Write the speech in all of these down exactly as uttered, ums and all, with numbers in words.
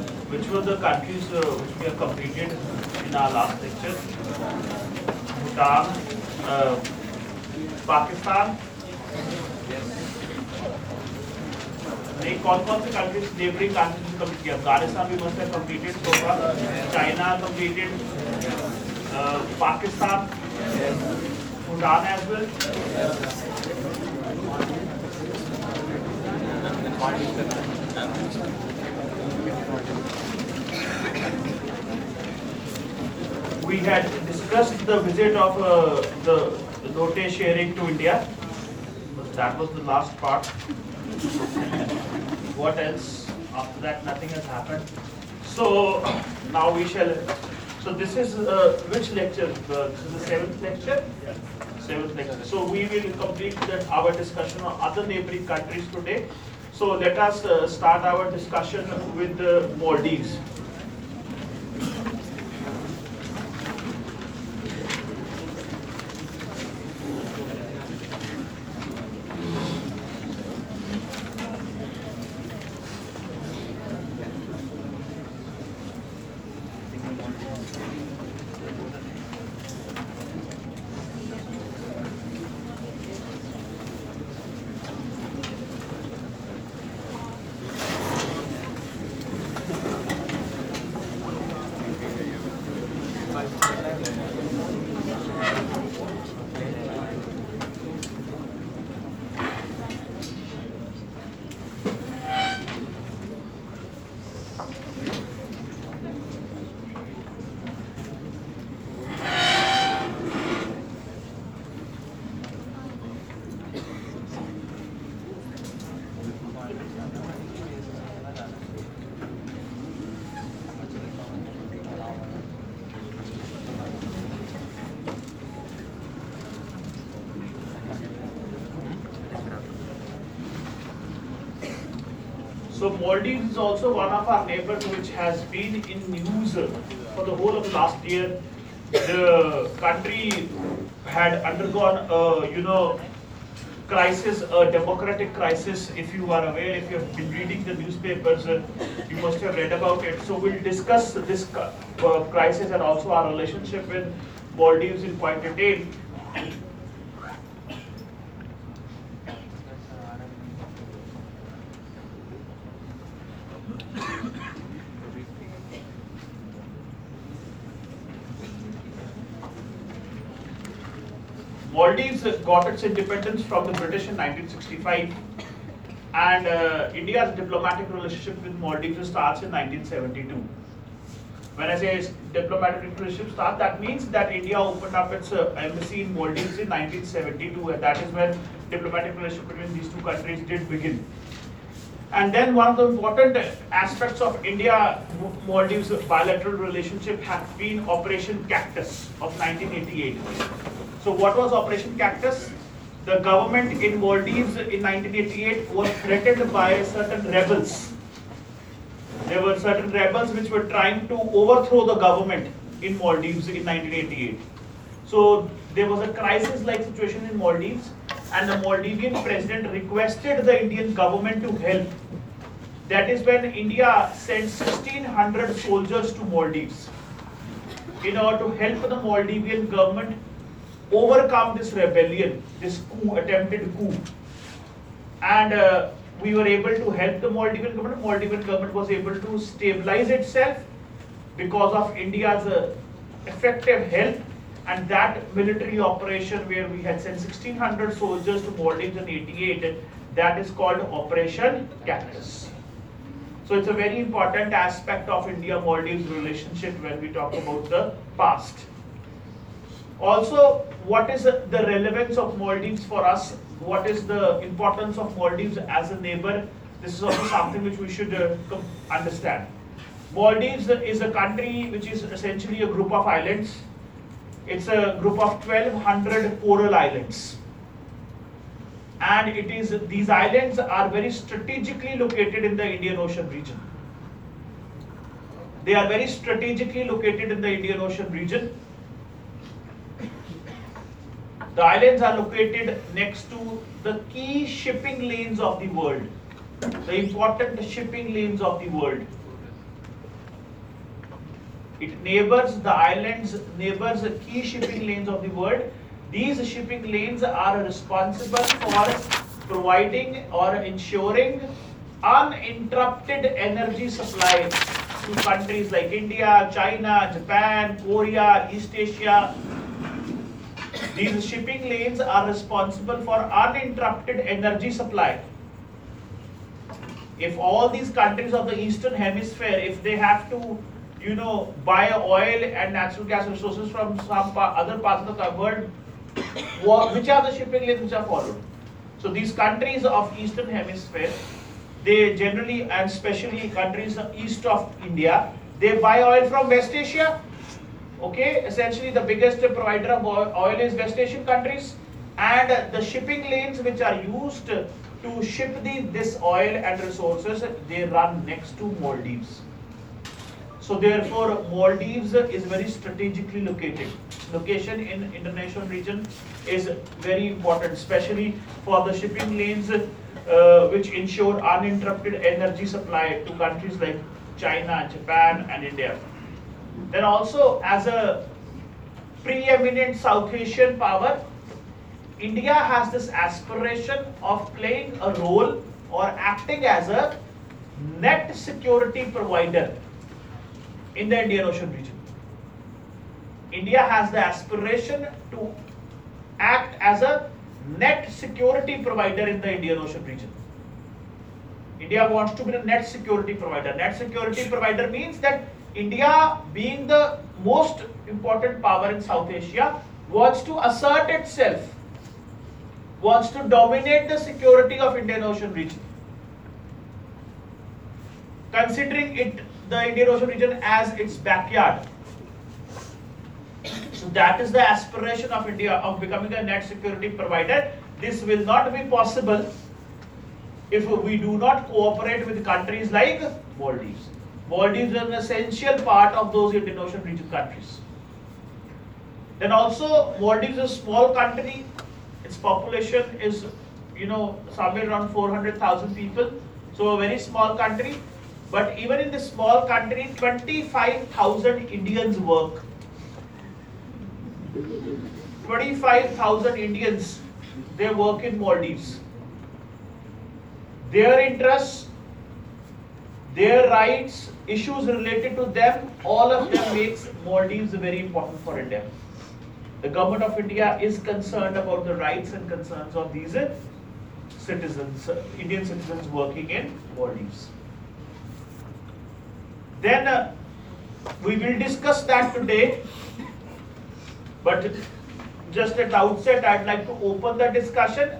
Pakistan, which were the countries uh, which we have completed in our last lecture. Bhutan, uh, Pakistan. They कौन कौन से countries neighboring countries complete किया? Afghanistan we must have completed so far. China completed. Uh, Pakistan, Bhutan as well. We had discussed the visit of uh, the, the Lotte sharing to India. That was the last part. What else? After that, nothing has happened. So now we shall. So this is uh, which lecture? Uh, this is the seventh lecture. Yeah. Seventh lecture. So we will complete that, our discussion on other neighboring countries today. So let us uh, start our discussion with the uh, Maldives. So Maldives is also one of our neighbors which has been in news for the whole of last year. The country had undergone a, you know, crisis, a democratic crisis. If you are aware, if you have been reading the newspapers, you must have read about it. So we'll discuss this crisis and also our relationship with Maldives in quite detail. Maldives got its independence from the British in nineteen sixty-five, and uh, India's diplomatic relationship with Maldives starts in nineteen seventy-two. When I say diplomatic relationship starts, that means that India opened up its uh, embassy in Maldives in nineteen seventy-two, and that is when diplomatic relationship between these two countries did begin. And then one of the important aspects of India-Maldives bilateral relationship has been Operation Cactus of nineteen eighty-eight. So what was Operation Cactus? The government in Maldives in nineteen eighty-eight was threatened by certain rebels. There were certain rebels which were trying to overthrow the government in Maldives in nineteen eighty-eight. So there was a crisis-like situation in Maldives, and the Maldivian president requested the Indian government to help. That is when India sent sixteen hundred soldiers to Maldives in order to help the Maldivian government overcome this rebellion, this coup, attempted coup. And uh, we were able to help the Maldivian government. Maldivian government was able to stabilize itself because of India's uh, effective help. And that military operation where we had sent sixteen hundred soldiers to Maldives in eighty-eight, that is called Operation Cactus. So it's a very important aspect of India-Maldives relationship when we talk about the past. Also, what is the relevance of Maldives for us? What is the importance of Maldives as a neighbor? This is also something which we should uh, understand. Maldives is a country which is essentially a group of islands. It's a group of twelve hundred coral islands, and it is these islands are very strategically located in the Indian Ocean region. They are very strategically located in the Indian Ocean region. The islands are located next to the key shipping lanes of the world, the important shipping lanes of the world. It neighbors the islands, neighbors key shipping lanes of the world. These shipping lanes are responsible for providing or ensuring uninterrupted energy supply to countries like India, China, Japan, Korea, East Asia. These shipping lanes are responsible for uninterrupted energy supply. If all these countries of the Eastern Hemisphere, if they have to, you know, buy oil and natural gas resources from some pa other parts of the world, which are the shipping lanes which are followed? So these countries of Eastern Hemisphere, they generally, and especially countries east of India, they buy oil from West Asia. Okay, essentially the biggest provider of oil is West Asian countries, and the shipping lanes which are used to ship the, this oil and resources, they run next to Maldives. So therefore, Maldives is very strategically located. Location in international region is very important, especially for the shipping lanes uh, which ensure uninterrupted energy supply to countries like China, Japan, and India. Then also, as a preeminent South Asian power, India has this aspiration of playing a role or acting as a net security provider in the Indian Ocean region. India has the aspiration to act as a net security provider in the Indian Ocean region. India wants to be a net security provider. Net security provider means that India, being the most important power in South Asia, wants to assert itself, wants to dominate the security of Indian Ocean region. Considering it, the Indian Ocean region as its backyard. So that is the aspiration of India of becoming a net security provider. This will not be possible if we do not cooperate with countries like Maldives. Maldives is an essential part of those Indian Ocean region countries. Then also, Maldives is a small country. Its population is, you know, somewhere around four hundred thousand people. So a very small country. But even in this small country, twenty-five thousand Indians work. twenty-five thousand Indians, they work in Maldives. Their interests, their rights, issues related to them, all of them makes Maldives very important for India. The government of India is concerned about the rights and concerns of these citizens, Indian citizens working in Maldives. Then uh, we will discuss that today, but just at the outset I'd like to open the discussion.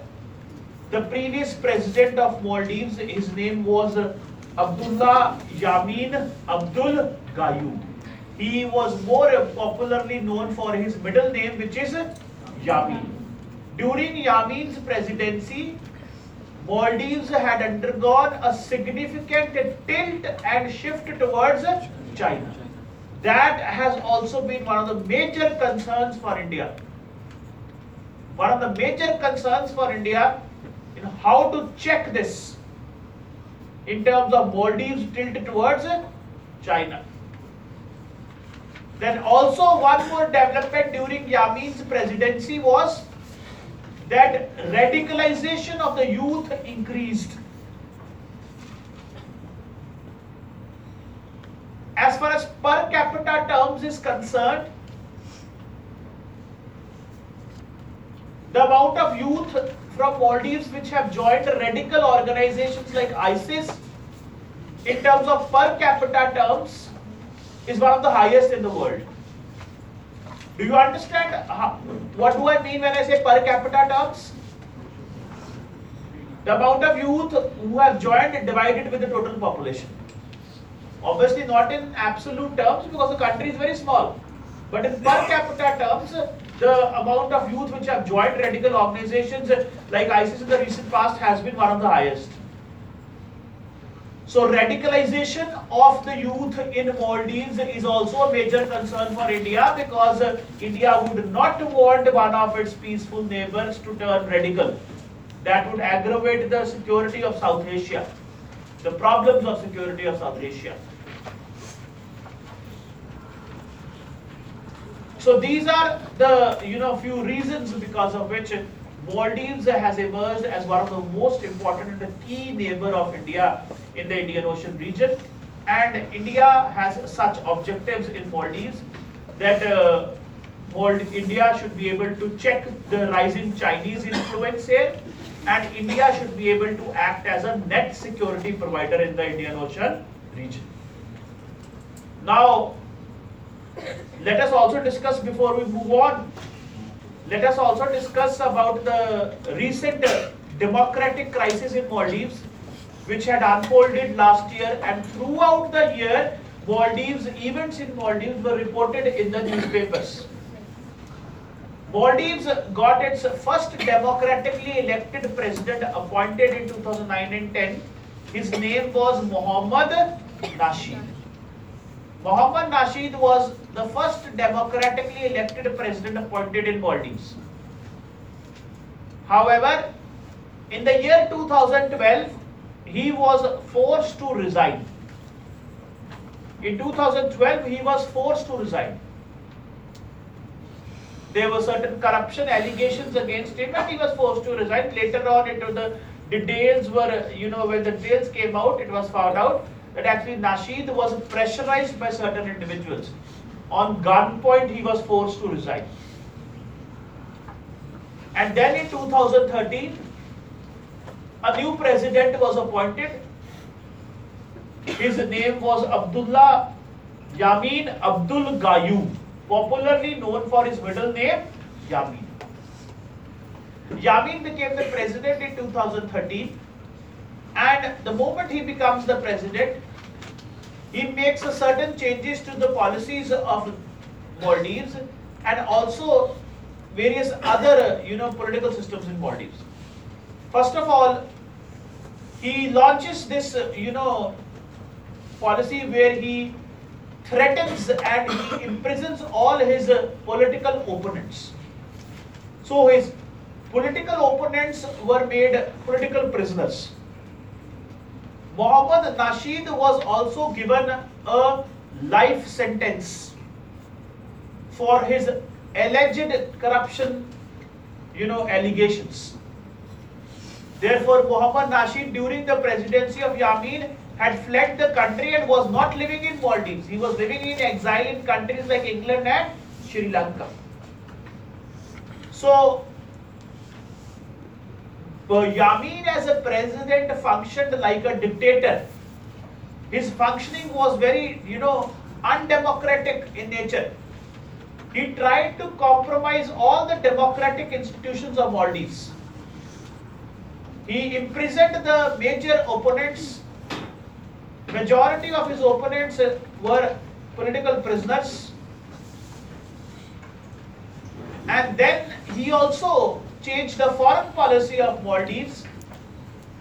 The previous president of Maldives, his name was uh, Abdulla Yameen Abdul Gayoom. He was more popularly known for his middle name, which is uh, Yameen. During Yameen's presidency, Maldives had undergone a significant tilt and shift towards China. That has also been one of the major concerns for India. One of the major concerns for India in how to check this in terms of Maldives' tilt towards China. Then also one more development during Yameen's presidency was that radicalization of the youth increased. As far as per capita terms is concerned, the amount of youth from Maldives which have joined radical organizations like ISIS, in terms of per capita terms, is one of the highest in the world. Do you understand uh, what do I mean when I say per capita terms? The amount of youth who have joined and divided with the total population. Obviously not in absolute terms because the country is very small. But in per capita terms, the amount of youth which have joined radical organizations like ISIS in the recent past has been one of the highest. So radicalization of the youth in Maldives is also a major concern for India because India would not want one of its peaceful neighbors to turn radical. That would aggravate the security of South Asia, the problems of security of South Asia. So these are the, you know, few reasons because of which Maldives has emerged as one of the most important and key neighbor of India in the Indian Ocean region. And India has such objectives in Maldives that uh, India should be able to check the rising Chinese influence here, and India should be able to act as a net security provider in the Indian Ocean region. Now, let us also discuss before we move on. Let us also discuss about the recent democratic crisis in Maldives, which had unfolded last year, and throughout the year, Maldives events in Maldives were reported in the newspapers. Maldives got its first democratically elected president appointed in two thousand nine and ten. His name was Mohamed Nasheed. Mohamed Nasheed was the first democratically elected president appointed in Maldives. However, in the year two thousand twelve, he was forced to resign. In two thousand twelve, he was forced to resign. There were certain corruption allegations against him and he was forced to resign. Later on, it was the details were, you know, when the details came out, it was found out that actually Nasheed was pressurized by certain individuals. On gunpoint, he was forced to resign. And then in two thousand thirteen, a new president was appointed. His name was Abdulla Yameen Abdul Gayoom, popularly known for his middle name Yameen. Yameen became the president in two thousand thirteen, and the moment he becomes the president, he makes a certain changes to the policies of Maldives and also various other, you know, political systems in Maldives. First of all, he launches this, you know, policy where he threatens and he imprisons all his uh, political opponents. So his political opponents were made political prisoners. Mohamed Nasheed was also given a life sentence for his alleged corruption, you know, allegations. Therefore, Mohamed Nasheed during the presidency of Yameen had fled the country and was not living in Maldives. He was living in exile in countries like England and Sri Lanka. So, Yameen as a president functioned like a dictator. His functioning was very, you know, undemocratic in nature. He tried to compromise all the democratic institutions of Maldives. He imprisoned the major opponents. Majority of his opponents were political prisoners, and then he also changed the foreign policy of Maldives.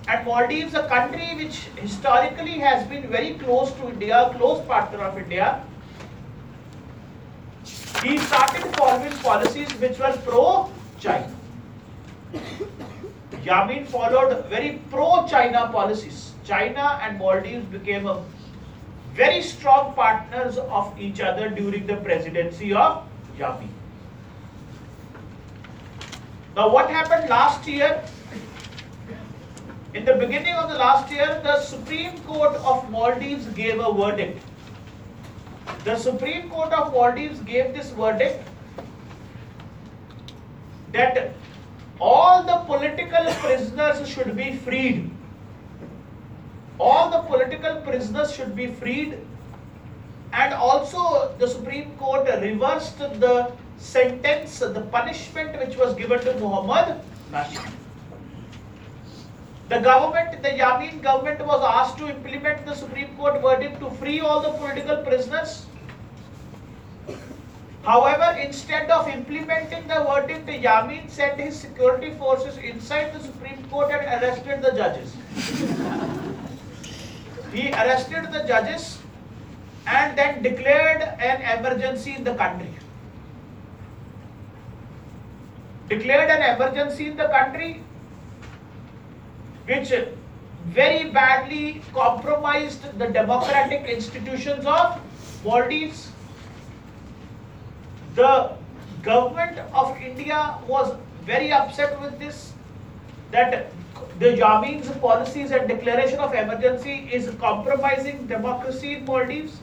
And Maldives, a country which historically has been very close to India, close partner of India, he started following policies which were pro-China. Yameen followed very pro-China policies. China and Maldives became a very strong partners of each other during the presidency of Yameen. Now, what happened last year? In the beginning of the last year, the Supreme Court of Maldives gave a verdict. The Supreme Court of Maldives gave this verdict that all the political prisoners should be freed. All the political prisoners should be freed, and also the Supreme Court reversed the sentence, the punishment which was given to Mohamed Nasheed. The government, the Yameen government, was asked to implement the Supreme Court verdict to free all the political prisoners. However, instead of implementing the verdict, the Yameen sent his security forces inside the Supreme Court and arrested the judges. He arrested the judges and then declared an emergency in the country. Declared an emergency in the country, which very badly compromised the democratic institutions of Maldives. the government of India was very upset with this, that the Yameen's policies and declaration of emergency is compromising democracy in Maldives.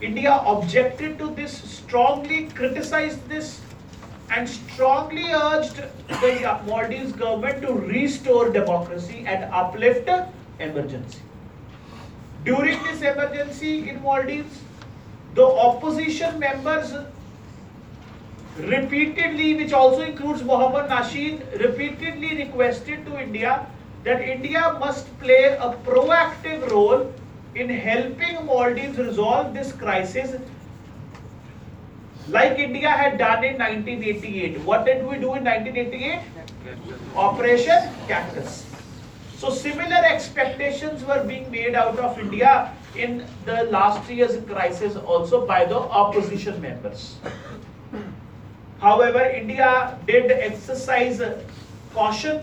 India objected to this, strongly criticized this, and strongly urged the Maldives government to restore democracy and uplift emergency. During this emergency in Maldives, the opposition members repeatedly, which also includes Mohamed Nasheed, repeatedly requested to India that India must play a proactive role in helping Maldives resolve this crisis, like India had done in nineteen eighty-eight. What did we do in nineteen eighty-eight? Operation Cactus. So similar expectations were being made out of India in the last year's crisis also by the opposition members. However, India did exercise caution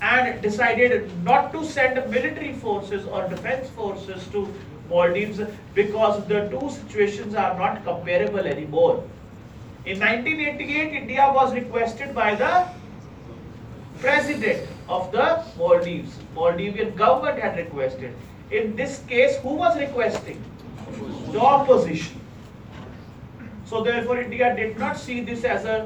and decided not to send military forces or defense forces to Maldives because the two situations are not comparable anymore. In nineteen eighty-eight, India was requested by the President of the Maldives. Maldivian government had requested. In this case, who was requesting? The opposition. So therefore, India did not see this as a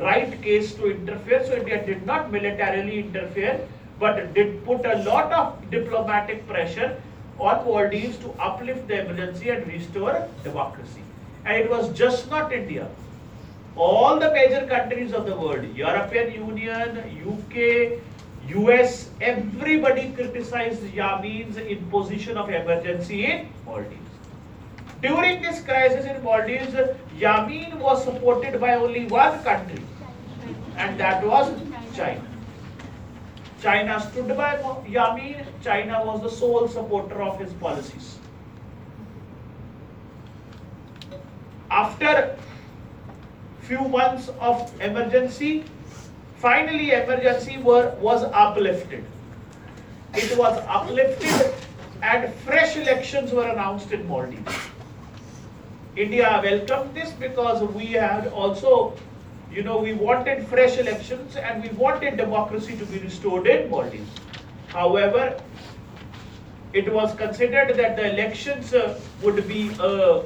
right case to interfere. So India did not militarily interfere, but did put a lot of diplomatic pressure on Maldives to uplift the emergency and restore democracy. And it was just not India. All the major countries of the world, European Union, U K, U S, everybody criticized Yameen's imposition of emergency in Maldives. During this crisis in Maldives, Yameen was supported by only one country, and that was China. China stood by Yameen. China was the sole supporter of his policies. After few months of emergency, finally emergency were, was uplifted. It was uplifted and fresh elections were announced in Maldives. India welcomed this because we had also, you know, we wanted fresh elections and we wanted democracy to be restored in Maldives. However, it was considered that the elections uh, would be uh,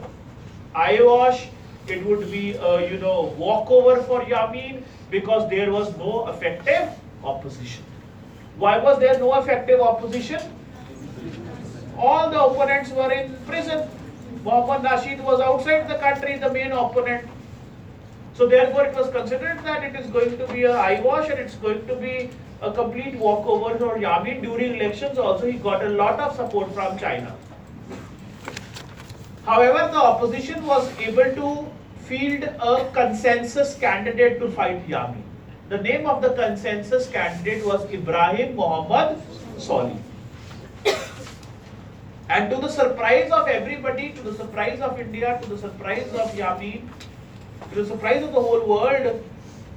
eyewash, it would be, uh, you know, walkover for Yameen because there was no effective opposition. Why was there no effective opposition? All the opponents were in prison. Mohamed Nasheed was outside the country, the main opponent. So therefore, it was considered that it is going to be a eyewash and it's going to be a complete walkover for Yameen. During elections also, he got a lot of support from China. However, the opposition was able to field a consensus candidate to fight Yameen. The name of the consensus candidate was Ibrahim Mohamed Solih. And to the surprise of everybody, to the surprise of India, to the surprise of Yameen, to the surprise of the whole world,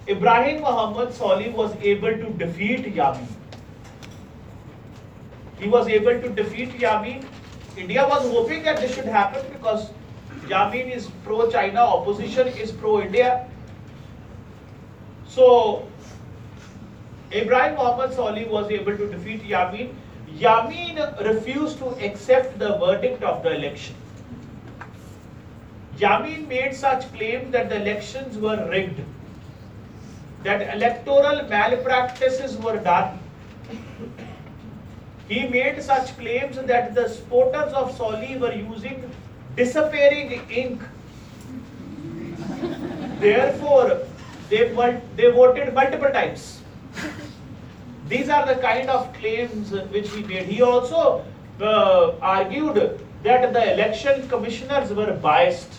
Ibrahim Mohamed Solih was able to defeat Yameen. He was able to defeat Yameen. India was hoping that this should happen because Yameen is pro-China, opposition is pro-India. So Ibrahim Mohamed Solih was able to defeat Yameen. Yameen refused to accept the verdict of the election. Yameen made such claims that the elections were rigged, that electoral malpractices were done. He made such claims that the supporters of Solih were using disappearing ink. Therefore, they, they voted multiple times. These are the kind of claims which he made. He also uh, argued that the election commissioners were biased.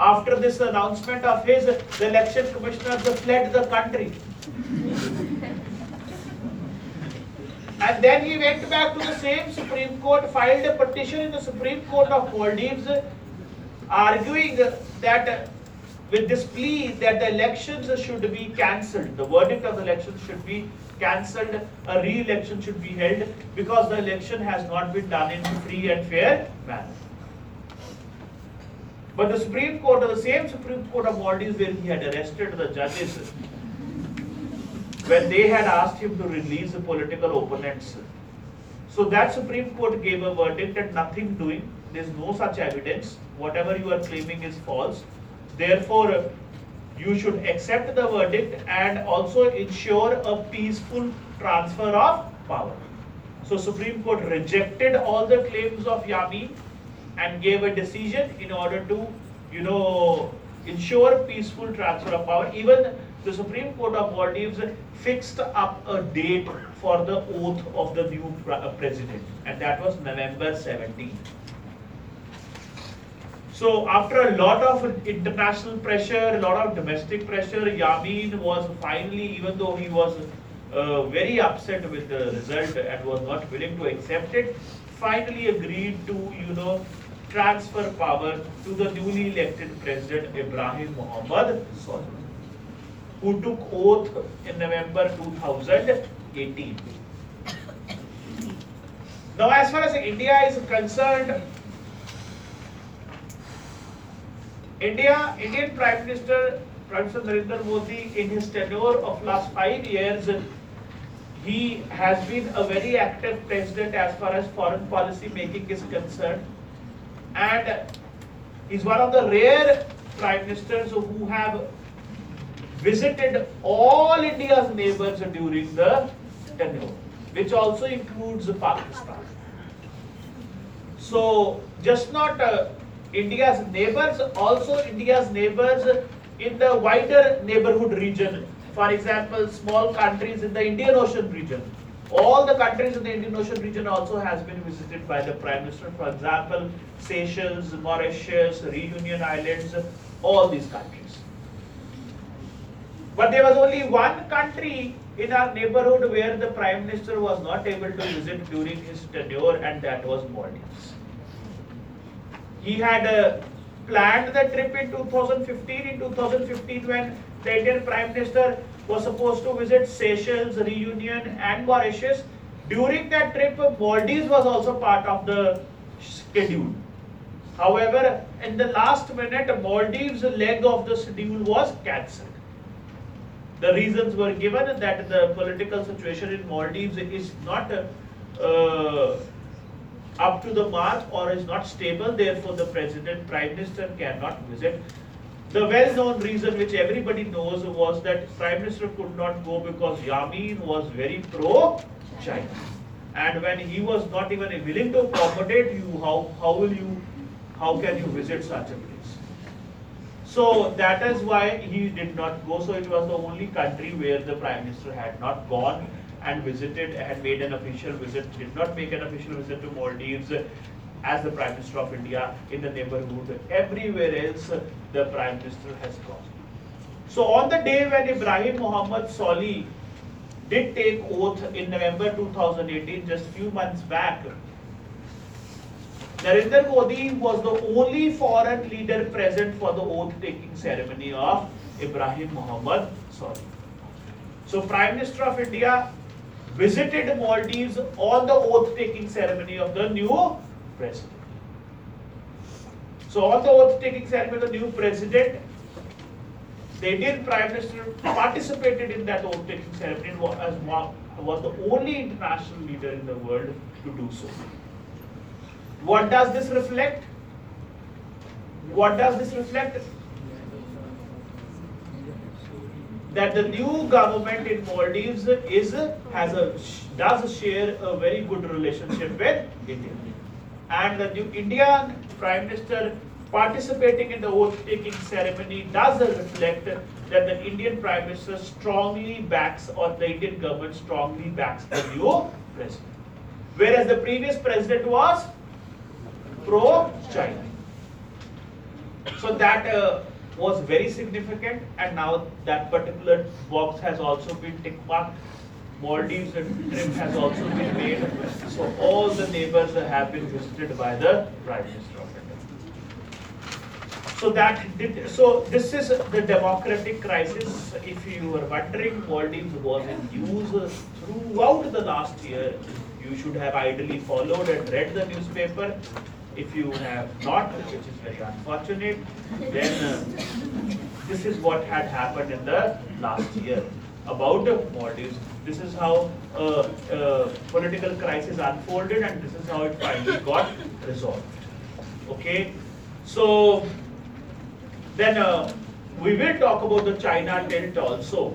After this announcement of his, the election commissioners fled the country. And then he went back to the same Supreme Court, filed a petition in the Supreme Court of Maldives, arguing that with this plea that the elections should be cancelled, the verdict of the elections should be cancelled, a re-election should be held because the election has not been done in a free and fair manner. But the Supreme Court, the same Supreme Court of Maldives where he had arrested the judges, when they had asked him to release the political opponents. So that Supreme Court gave a verdict that nothing doing, there is no such evidence, whatever you are claiming is false. Therefore, you should accept the verdict and also ensure a peaceful transfer of power. So Supreme Court rejected all the claims of Yameen and gave a decision in order to, you know, ensure peaceful transfer of power. Even the Supreme Court of Maldives fixed up a date for the oath of the new president, and that was November seventeenth. So after a lot of international pressure, a lot of domestic pressure, Yameen was finally, even though he was uh, very upset with the result and was not willing to accept it, finally agreed to, you know, transfer power to the newly elected president Ibrahim Mohamed Solih, who took oath in November two thousand eighteen. Now, as far as India is concerned, India, Indian Prime Minister, Prime Minister Narendra Modi, in his tenure of last five years, he has been a very active president as far as foreign policy making is concerned, and is one of the rare prime ministers who have visited all India's neighbors during the tenure, which also includes Pakistan. So just not uh, India's neighbors, also India's neighbors in the wider neighborhood region. For example, small countries in the Indian Ocean region. All the countries in the Indian Ocean region also has been visited by the Prime Minister. For example, Seychelles, Mauritius, Reunion Islands, all these countries. But there was only one country in our neighborhood where the Prime Minister was not able to visit during his tenure, and that was Maldives. He had uh, planned the trip in two thousand fifteen. In two thousand fifteen, when the Indian Prime Minister was supposed to visit Seychelles, Reunion and Mauritius, during that trip, Maldives was also part of the schedule. However, in the last minute, Maldives' leg of the schedule was cancelled. The reasons were given that the political situation in Maldives is not uh, up to the mark or is not stable, therefore the President, Prime Minister cannot visit. The well-known reason which everybody knows was that Prime Minister could not go because Yameen was very pro-China. And when he was not even willing to accommodate you, how, how will you, how can you visit such a place? So that is why he did not go. So it was the only country where the Prime Minister had not gone and visited, had made an official visit, did not make an official visit to Maldives as the Prime Minister of India in the neighborhood. Everywhere else, the Prime Minister has gone. So on the day when Ibrahim Mohamed Solih did take oath in November two thousand eighteen, just few months back, Narendra Modi was the only foreign leader present for the oath-taking ceremony of Ibrahim Mohamed Solih. So Prime Minister of India visited Maldives on the oath-taking ceremony of the new president. So on the oath-taking ceremony of the new president, the Indian Prime Minister participated in that oath-taking ceremony and was, was the only international leader in the world to do so. What does this reflect? What does this reflect? That the new government in Maldives is, has a, does share a very good relationship with India. And the new Indian Prime Minister participating in the oath-taking ceremony does reflect that the Indian Prime Minister strongly backs, or the Indian government strongly backs, the new president. Whereas the previous president was pro-China. So that uh, was very significant, and now that particular box has also been tick marked. Maldives trip has also been made. So all the neighbors have been visited by the Prime Minister of India. So that did, so this is the democratic crisis. If you were wondering, Maldives was in news throughout the last year. You should have ideally followed and read the newspaper. If you have not, which is very unfortunate, then uh, this is what had happened in the last year about the Maldives. This is how uh, uh, political crisis unfolded, and this is how it finally got resolved. Okay, so then uh, we will talk about the China tilt also.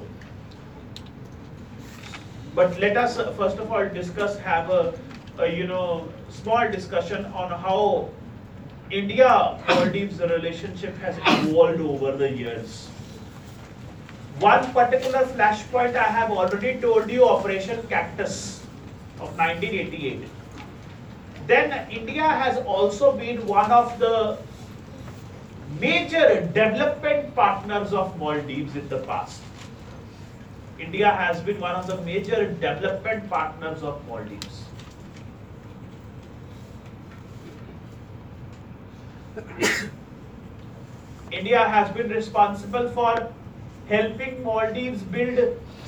But let us uh, first of all discuss, have a, a you know small discussion on how India-Maldives relationship has evolved over the years. One particular flashpoint I have already told you, Operation Cactus of nineteen eighty-eight. Then India has also been one of the major development partners of Maldives in the past. India has been one of the major development partners of Maldives. India has been responsible for helping Maldives build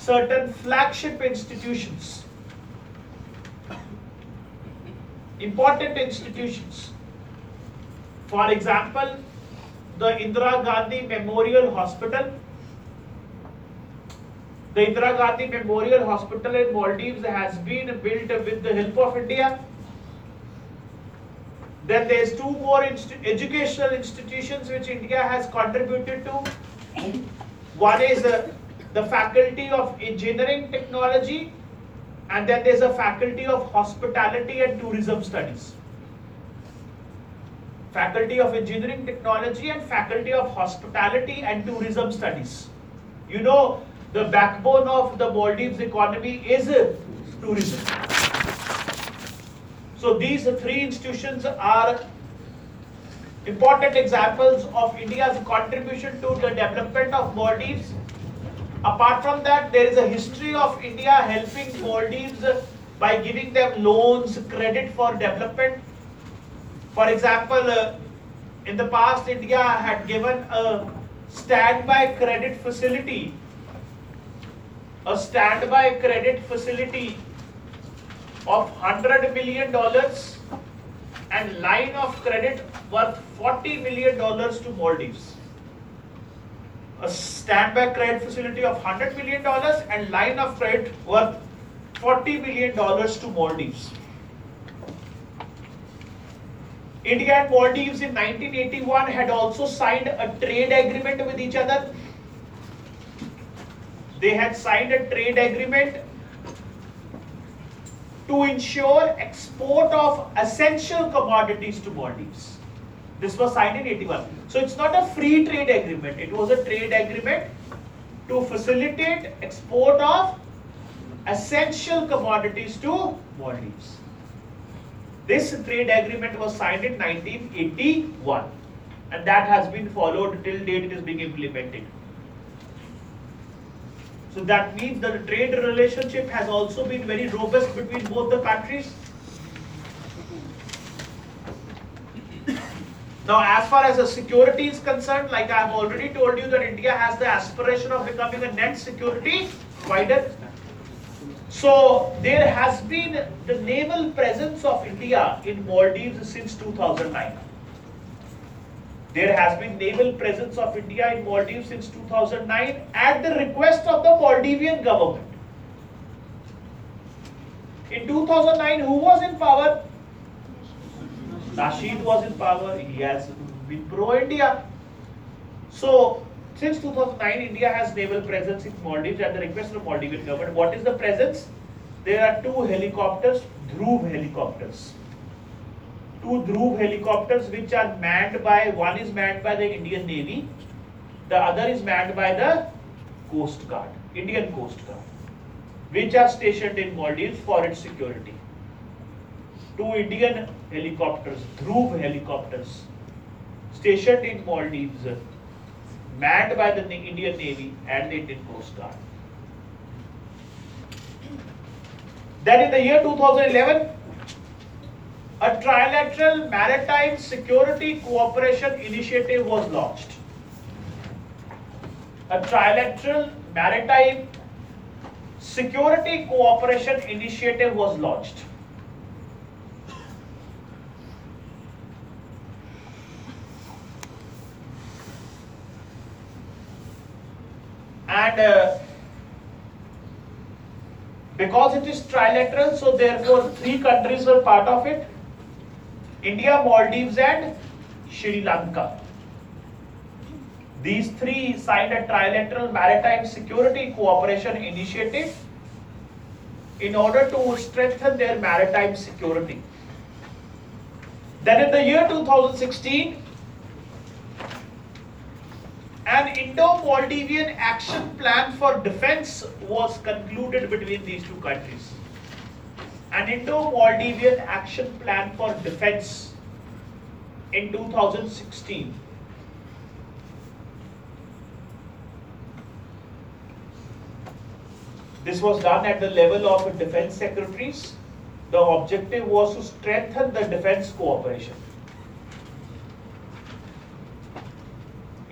certain flagship institutions, important institutions. For example, the Indira Gandhi Memorial Hospital. The Indira Gandhi Memorial Hospital in Maldives has been built with the help of India. Then there's two more inst educational institutions which India has contributed to. One is uh, the Faculty of Engineering Technology, and then there's a Faculty of Hospitality and Tourism Studies. Faculty of Engineering Technology and Faculty of Hospitality and Tourism Studies. You know, the backbone of the Maldives economy is uh, tourism. So these three institutions are important examples of India's contribution to the development of Maldives. Apart from that, there is a history of India helping Maldives by giving them loans, credit for development. For example, uh, in the past, India had given a standby credit facility, a standby credit facility of one hundred million dollars and line of credit worth forty million dollars to Maldives. A standby credit facility of one hundred million dollars and line of credit worth forty million dollars to Maldives. India and Maldives in nineteen eighty-one had also signed a trade agreement with each other. They had signed a trade agreement to ensure export of essential commodities to Maldives. This was signed in eighty-one. So it's not a free trade agreement. It was a trade agreement to facilitate export of essential commodities to Maldives. This trade agreement was signed in nineteen eighty-one, and that has been followed till date. It is being implemented. So that means the trade relationship has also been very robust between both the countries. Now, as far as the security is concerned, like I have already told you, that India has the aspiration of becoming a net security provider. So there has been the naval presence of India in Maldives since two thousand nine. There has been naval presence of India in Maldives since two thousand nine at the request of the Maldivian government. In two thousand nine, who was in power? Nasheed was in power. He has been pro-India. So, since two thousand nine, India has naval presence in Maldives at the request of the Maldivian government. What is the presence? There are two helicopters, Dhruv helicopters. Two Dhruv helicopters which are manned by, one is manned by the Indian Navy, the other is manned by the Coast Guard, Indian Coast Guard, which are stationed in Maldives for its security. Two Indian helicopters, Dhruv helicopters, stationed in Maldives, manned by the Indian Navy and the Indian Coast Guard. Then in the year two thousand eleven, a trilateral maritime security cooperation initiative was launched. A trilateral maritime security cooperation initiative was launched. and uh, because it is trilateral, so therefore three countries were part of it: India, Maldives and Sri Lanka. These three signed a trilateral maritime security cooperation initiative in order to strengthen their maritime security. Then in the year two thousand sixteen, an Indo-Maldivian action plan for defense was concluded between these two countries. An Indo-Maldivian action plan for defense in two thousand sixteen. This was done at the level of defense secretaries. The objective was to strengthen the defense cooperation.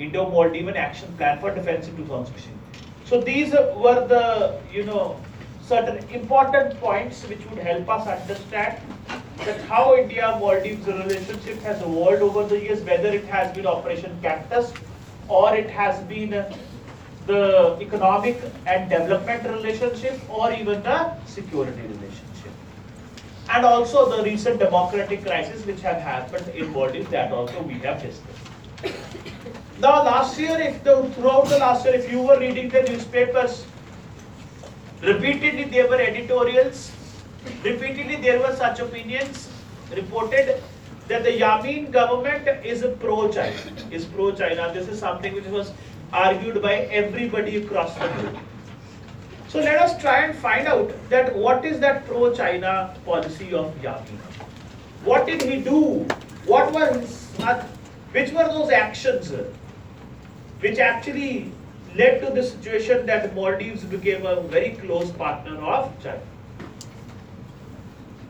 Indo-Maldivian action plan for defense in two thousand sixteen. So these were the, you know, certain important points which would help us understand that how India-Maldives relationship has evolved over the years, whether it has been Operation Cactus or it has been the economic and development relationship or even the security relationship. And also the recent democratic crisis which have happened in Maldives, that also we have discussed. Now last year, if the, throughout the last year, if you were reading the newspapers, repeatedly there were editorials, repeatedly there were such opinions reported that the Yameen government is pro-China, is pro-China. This is something which was argued by everybody across the globe. So let us try and find out that what is that pro-China policy of Yameen? What did he do? What was, which were those actions which actually led to the situation that Maldives became a very close partner of China?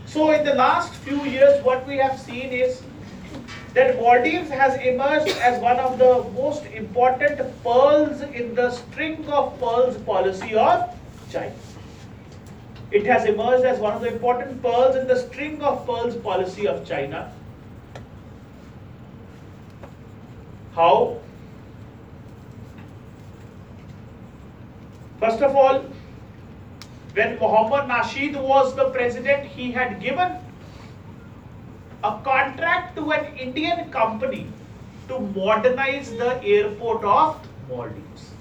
So in the last few years, what we have seen is that Maldives has emerged as one of the most important pearls in the string of pearls policy of China. It has emerged as one of the important pearls in the string of pearls policy of China. How? First of all, when Mohamed Nasheed was the president, he had given a contract to an Indian company to modernize the airport of Maldives.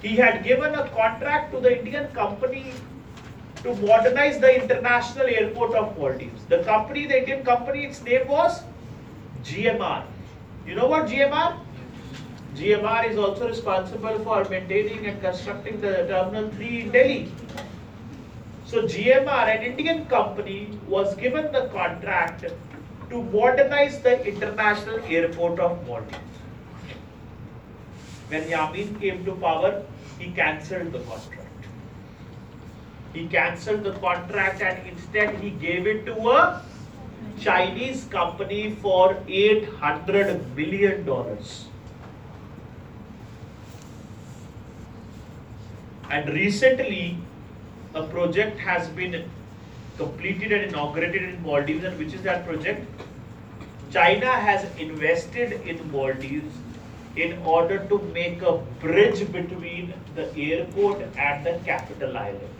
He had given a contract to the Indian company to modernize the international airport of Maldives. The company, the Indian company, its name was G M R. You know what G M R? G M R is also responsible for maintaining and constructing the Terminal three in Delhi. So G M R, an Indian company, was given the contract to modernize the international airport of Maldives. When Yameen came to power, he cancelled the contract. He cancelled the contract and instead he gave it to a Chinese company for eight hundred million dollars. And recently, a project has been completed and inaugurated in Maldives, and which is that project? China has invested in Maldives in order to make a bridge between the airport and the capital island.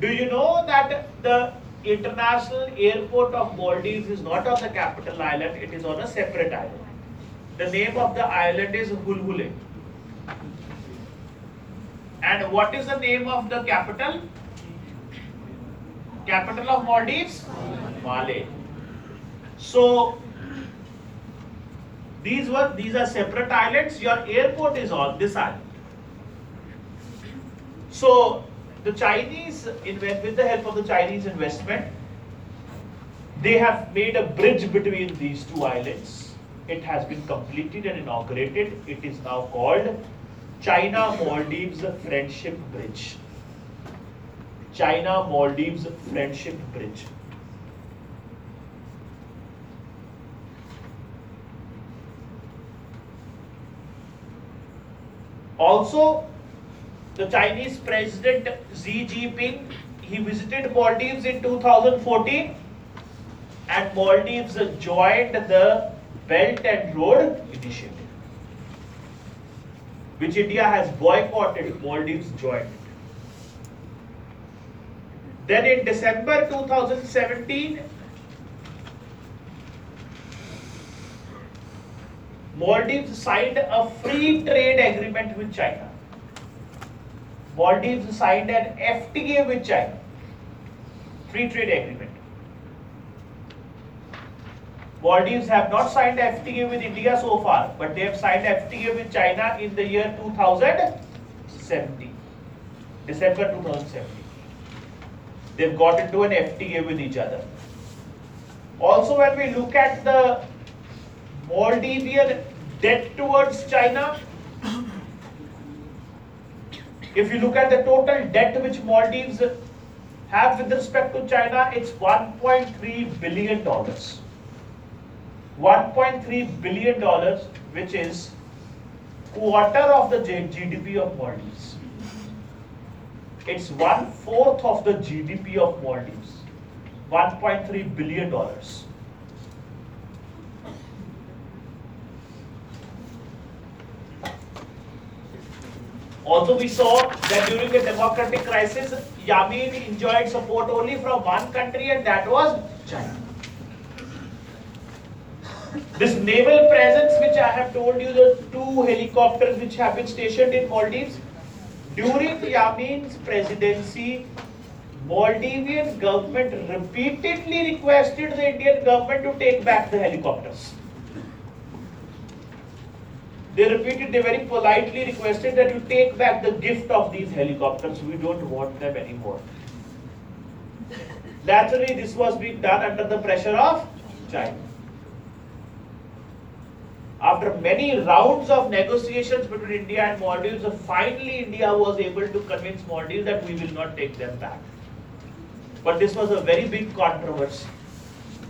Do you know that the international airport of Maldives is not on the capital island, it is on a separate island. The name of the island is Hulhule. And what is the name of the capital? Capital of Maldives? Male. So these were these are separate islands. Your airport is on this island. So the Chinese, with the help of the Chinese investment, they have made a bridge between these two islands. It has been completed and inaugurated. It is now called China-Maldives Friendship Bridge. China-Maldives Friendship Bridge. Also, the Chinese President Xi Jinping, he visited Maldives in two thousand fourteen, and Maldives joined the Belt and Road Initiative. which India has boycotted, Maldives joined. Then in December two thousand seventeen, Maldives signed a free trade agreement with China. Maldives signed an F T A with China, free trade agreement. Maldives have not signed F T A with India so far, but they have signed F T A with China in the year two thousand seventeen, December two thousand seventeen. They've got into an F T A with each other. Also, when we look at the Maldivian debt towards China, if you look at the total debt which Maldives have with respect to China, it's one point three billion dollars. one point three billion dollars, which is quarter of the G D P of Maldives. It's one fourth of the G D P of Maldives. one point three billion dollars. Also, we saw that during the democratic crisis, Yameen enjoyed support only from one country, and that was China. This naval presence, which I have told you, the two helicopters which have been stationed in Maldives, during Yameen's presidency, Maldivian government repeatedly requested the Indian government to take back the helicopters. They repeated, they very politely requested that you take back the gift of these helicopters, we don't want them anymore. Naturally, this was being done under the pressure of China. After many rounds of negotiations between India and Maldives, finally India was able to convince Maldives that we will not take them back. But this was a very big controversy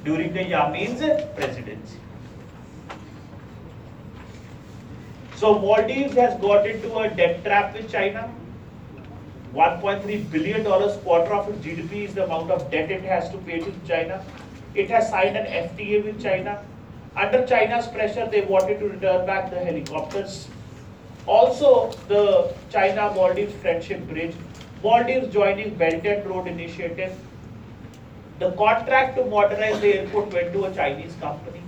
during the Yameen's presidency. So Maldives has got into a debt trap with China. one point three billion dollars, quarter of its G D P is the amount of debt it has to pay to China. It has signed an F T A with China. Under China's pressure, they wanted to return back the helicopters. Also, the China-Maldives Friendship Bridge, Maldives joining Belt and Road Initiative. The contract to modernize the airport went to a Chinese company.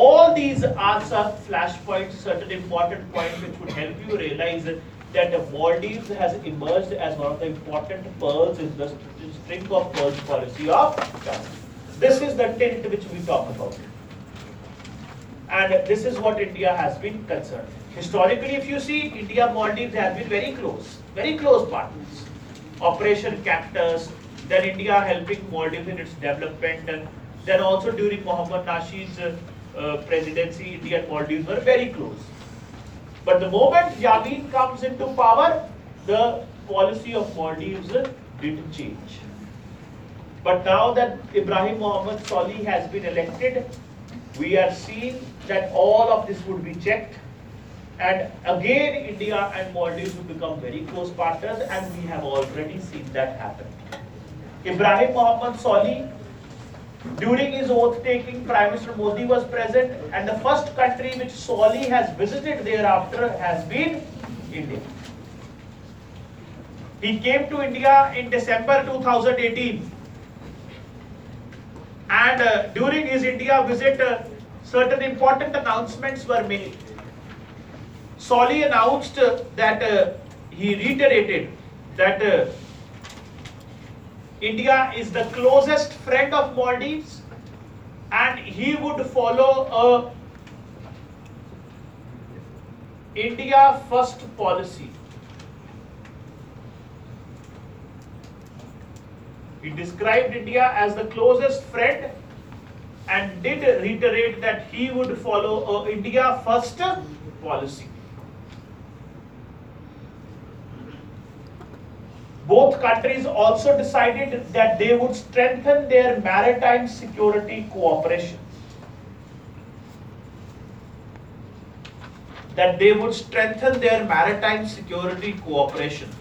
All these are some flashpoints, certain important points which would help you realize that the Maldives has emerged as one of the important pearls in the string of pearls policy of China. This is the tilt which we talk about. And this is what India has been concerned. Historically, if you see, India and Maldives have been very close, very close partners. Operation Cactus, then India helping Maldives in its development, and then also during Mohamed Nasheed's uh, Uh, presidency, India and Maldives were very close. But the moment Yameen comes into power, the policy of Maldives didn't change. But now that Ibrahim Mohamed Solih has been elected, we are seeing that all of this would be checked. And again, India and Maldives will become very close partners, and we have already seen that happen. Ibrahim Mohamed Solih, during his oath-taking, Prime Minister Modi was present, and the first country which Solih has visited thereafter has been India. He came to India in December two thousand eighteen, and uh, during his India visit, uh, certain important announcements were made. Solih announced uh, that uh, he reiterated that uh, India is the closest friend of Maldives, and he would follow a India first policy. He described India as the closest friend and did reiterate that he would follow a India first policy. Both countries also decided that they would strengthen their maritime security cooperation. That they would strengthen their maritime security cooperation.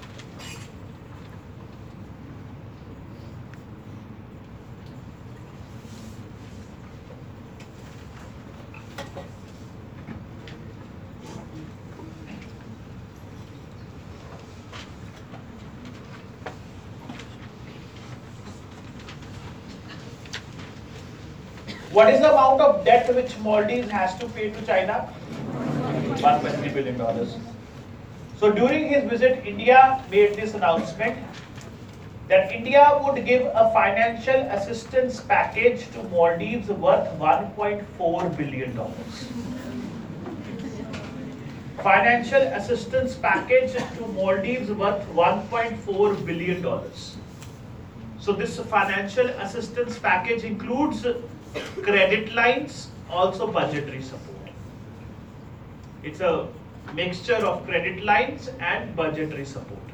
What is the amount of debt which Maldives has to pay to China? one point three billion dollars. So during his visit, India made this announcement that India would give a financial assistance package to Maldives worth one point four billion dollars. Financial assistance package to Maldives worth one point four billion dollars. So this financial assistance package includes credit lines, also budgetary support. It's a mixture of credit lines and budgetary support.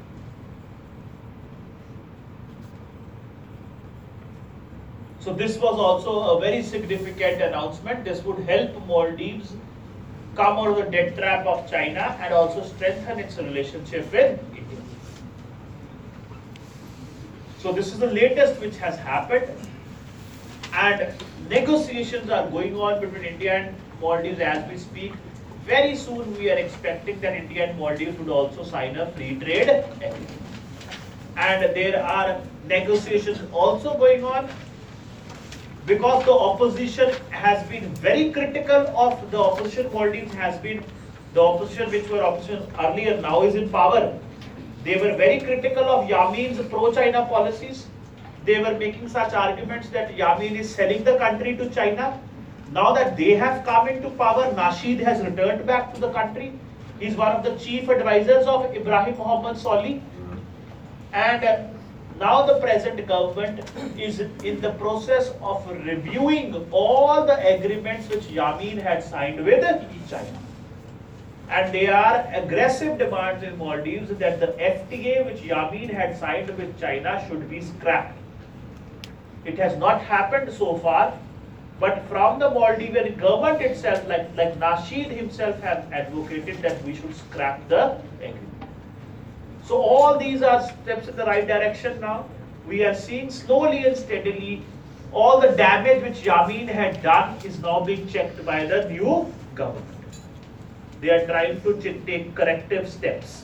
So this was also a very significant announcement. This would help Maldives come over the debt trap of China and also strengthen its relationship with India. So this is the latest which has happened, and negotiations are going on between India and Maldives as we speak. Very soon we are expecting that India and Maldives would also sign a free trade agreement. And there are negotiations also going on because the opposition has been very critical of the opposition. Maldives has been the opposition which were opposition earlier, now is in power. They were very critical of Yameen's pro-China policies. They were making such arguments that Yameen is selling the country to China. Now that they have come into power, Nasheed has returned back to the country. He is one of the chief advisors of Ibrahim Mohamed Solih. And now the present government is in the process of reviewing all the agreements which Yameen had signed with China. And there are aggressive demands in Maldives that the F T A which Yameen had signed with China should be scrapped. It has not happened so far. But from the Maldivian government itself, like, like Nasheed himself has advocated that we should scrap the agreement. So all these are steps in the right direction now. We are seeing slowly and steadily all the damage which Yameen had done is now being checked by the new government. They are trying to take corrective steps.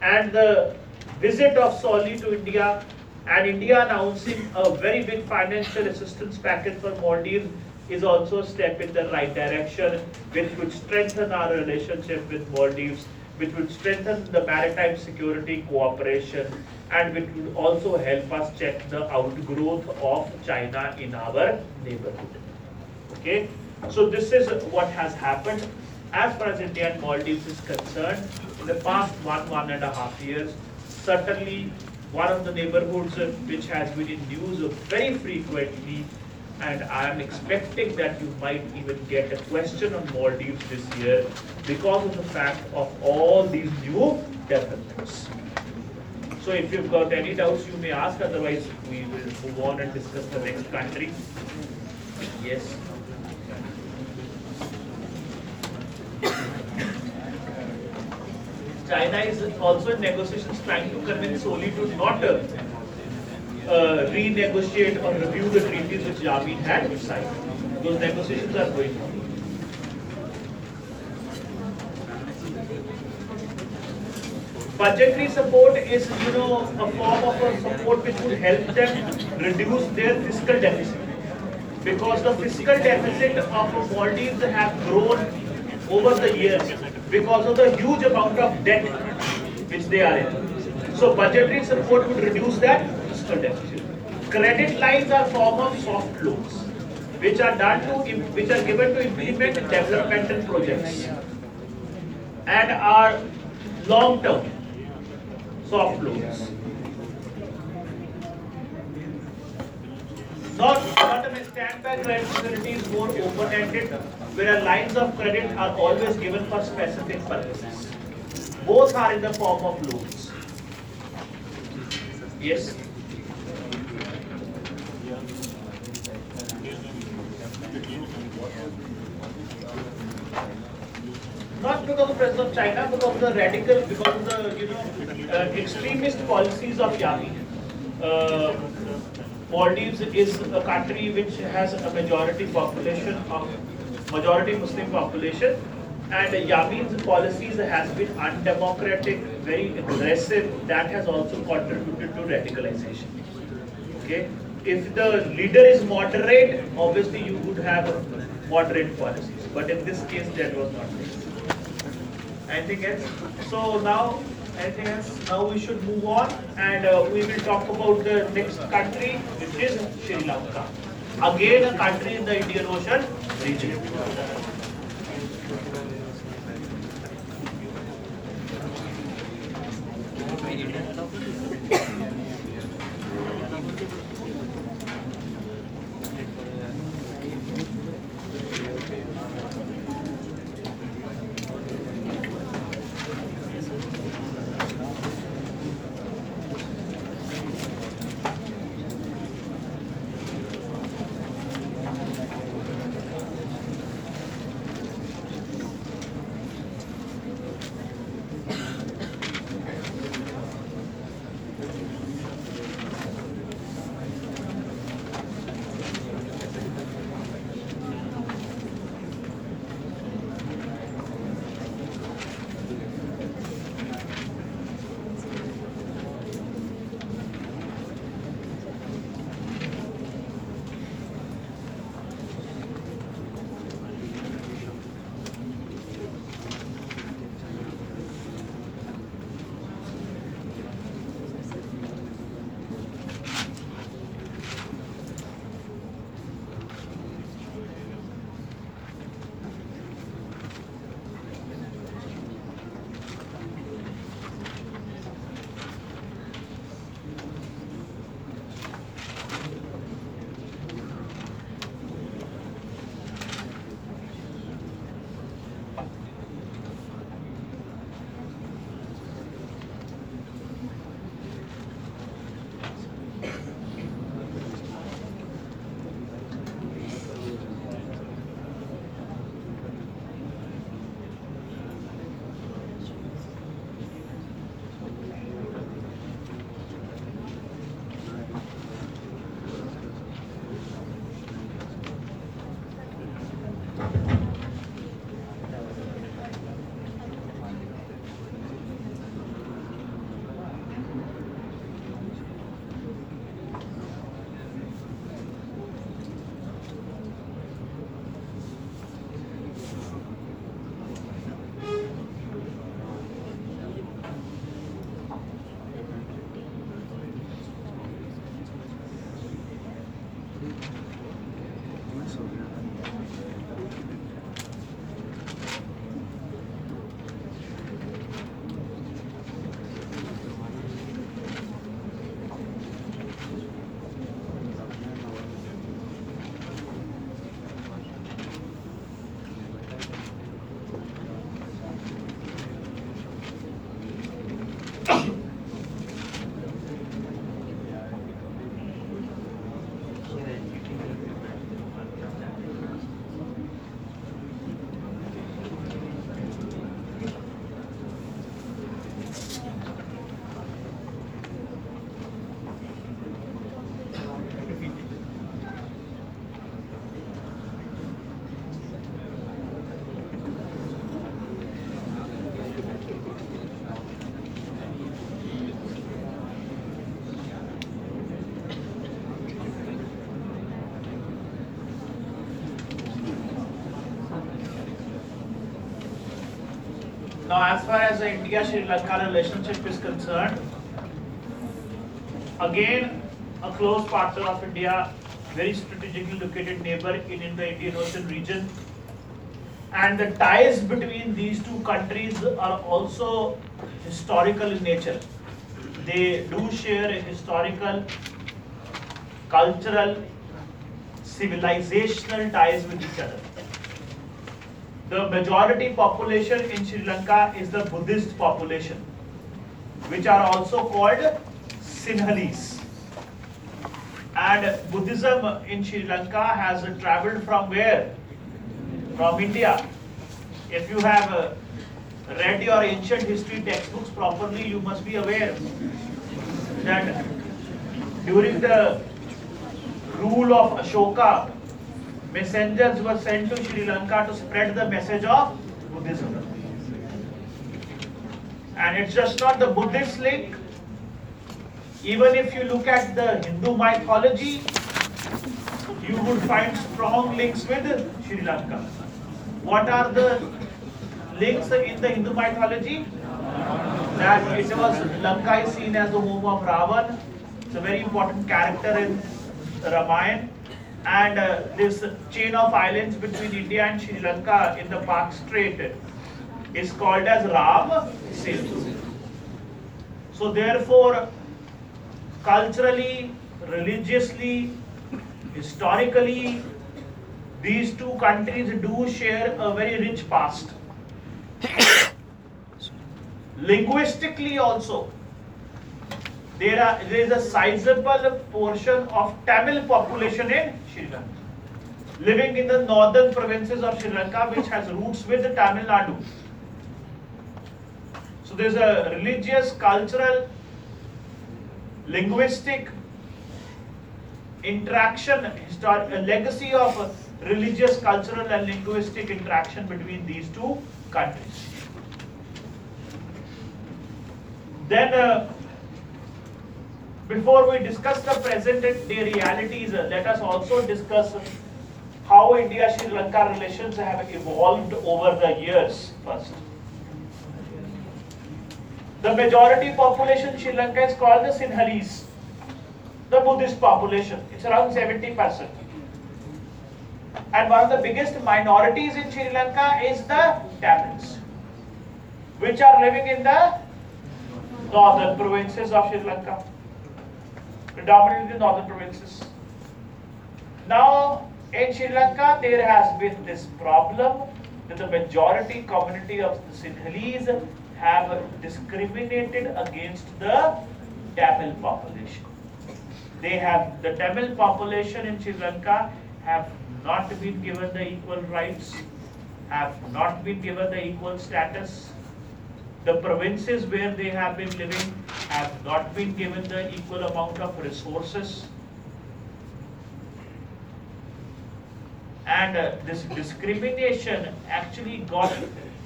And the visit of Solih to India and India announcing a very big financial assistance package for Maldives is also a step in the right direction, which would strengthen our relationship with Maldives, which would strengthen the maritime security cooperation, and which would also help us check the outgrowth of China in our neighborhood. Okay, so this is what has happened as far as India and Maldives is concerned in the past one, one and a half years. Certainly, one of the neighborhoods which has been in news very frequently, and I am expecting that you might even get a question on Maldives this year because of the fact of all these new developments. So if you've got any doubts, you may ask, otherwise we will move on and discuss the next country. Yes. China is also in negotiations trying to convince Solih to not uh, uh, renegotiate or review the treaties which Yameen had signed. Those negotiations are going on. Budgetary support is, you know, a form of a support which would help them reduce their fiscal deficit, because the fiscal deficit of Maldives have grown over the years because of the huge amount of debt which they are in. So budgetary support would reduce that fiscal deficit. Credit lines are form of soft loans, which are done to, which are given to implement developmental projects, and are long-term soft loans. Not a standby credit facility is more open-ended, where lines of credit are always given for specific purposes. Both are in the form of loans. Yes? Not because of the presence of China, because of the radical, because of the, you know, uh, extremist policies of Yameen. Uh, Maldives is a country which has a majority population of majority Muslim population, and Yameen's policies has been undemocratic, very aggressive. That has also contributed to radicalization. Okay, if the leader is moderate, obviously you would to have moderate policies. But in this case, that was not the case. Anything else? So now, anything else? Now we should move on, and uh, we will talk about the next country, which is Sri Lanka. Again, a country in the Indian Ocean region. Now, as far as the India-Sri Lanka relationship is concerned, again, a close partner of India, very strategically located neighbor in, in the Indian Ocean region. And the ties between these two countries are also historical in nature. They do share a historical, cultural, civilizational ties with each other. The majority population in Sri Lanka is the Buddhist population, which are also called Sinhalese. And Buddhism in Sri Lanka has traveled from where? From India. If you have read your ancient history textbooks properly, you must be aware that during the rule of Ashoka, messengers were sent to Sri Lanka to spread the message of Buddhism. And it's just not the Buddhist link. Even if you look at the Hindu mythology, you would find strong links with Sri Lanka. What are the links in the Hindu mythology? That it was, Lanka is seen as the home of Ravan. It's a very important character in Ramayana. And uh, this chain of islands between India and Sri Lanka in the Pak Strait is called as Ram Setu. So therefore, culturally, religiously, historically, these two countries do share a very rich past. Linguistically also, there, are, there is a sizable portion of Tamil population in Sri Lanka, living in the northern provinces of Sri Lanka, which has roots with Tamil Nadu. So there is a religious, cultural, linguistic interaction, a legacy of religious, cultural and linguistic interaction between these two countries. Then, uh, before we discuss the present day realities, uh, let us also discuss how India-Sri Lanka relations have evolved over the years first. The majority population Sri Lanka is called the Sinhalese, the Buddhist population. It's around seventy percent. And one of the biggest minorities in Sri Lanka is the Tamils, which are living in the northern provinces of Sri Lanka, predominantly the northern provinces. Now, in Sri Lanka, there has been this problem that the majority community of the Sinhalese have discriminated against the Tamil population. They have, the Tamil population in Sri Lanka have not been given the equal rights, have not been given the equal status. The provinces where they have been living have not been given the equal amount of resources. And uh, this discrimination actually got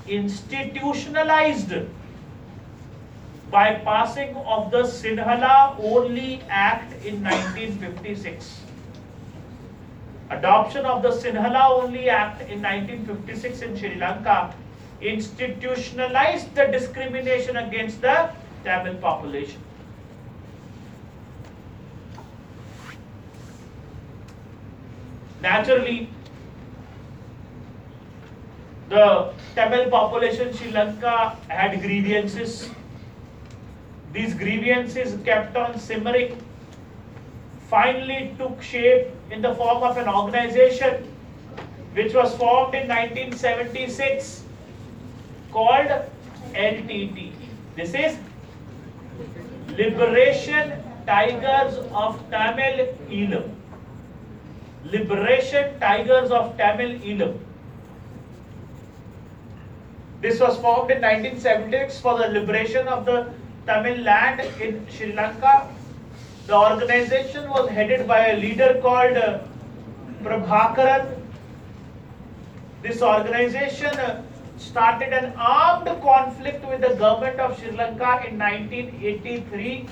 institutionalized by passing of the Sinhala Only Act in nineteen fifty-six. Adoption of the Sinhala Only Act in nineteen fifty-six in Sri Lanka institutionalized the discrimination against the Tamil population. Naturally, the Tamil population in Sri Lanka had grievances. These grievances kept on simmering, finally took shape in the form of an organization which was formed in nineteen seventy-six called L T T. This is Liberation Tigers of Tamil Elam. Liberation Tigers of Tamil Elam. This was formed in nineteen seventy-six for the liberation of the Tamil land in Sri Lanka. The organization was headed by a leader called uh, Prabhakaran. This organization uh, started an armed conflict with the government of Sri Lanka in nineteen eighty-three.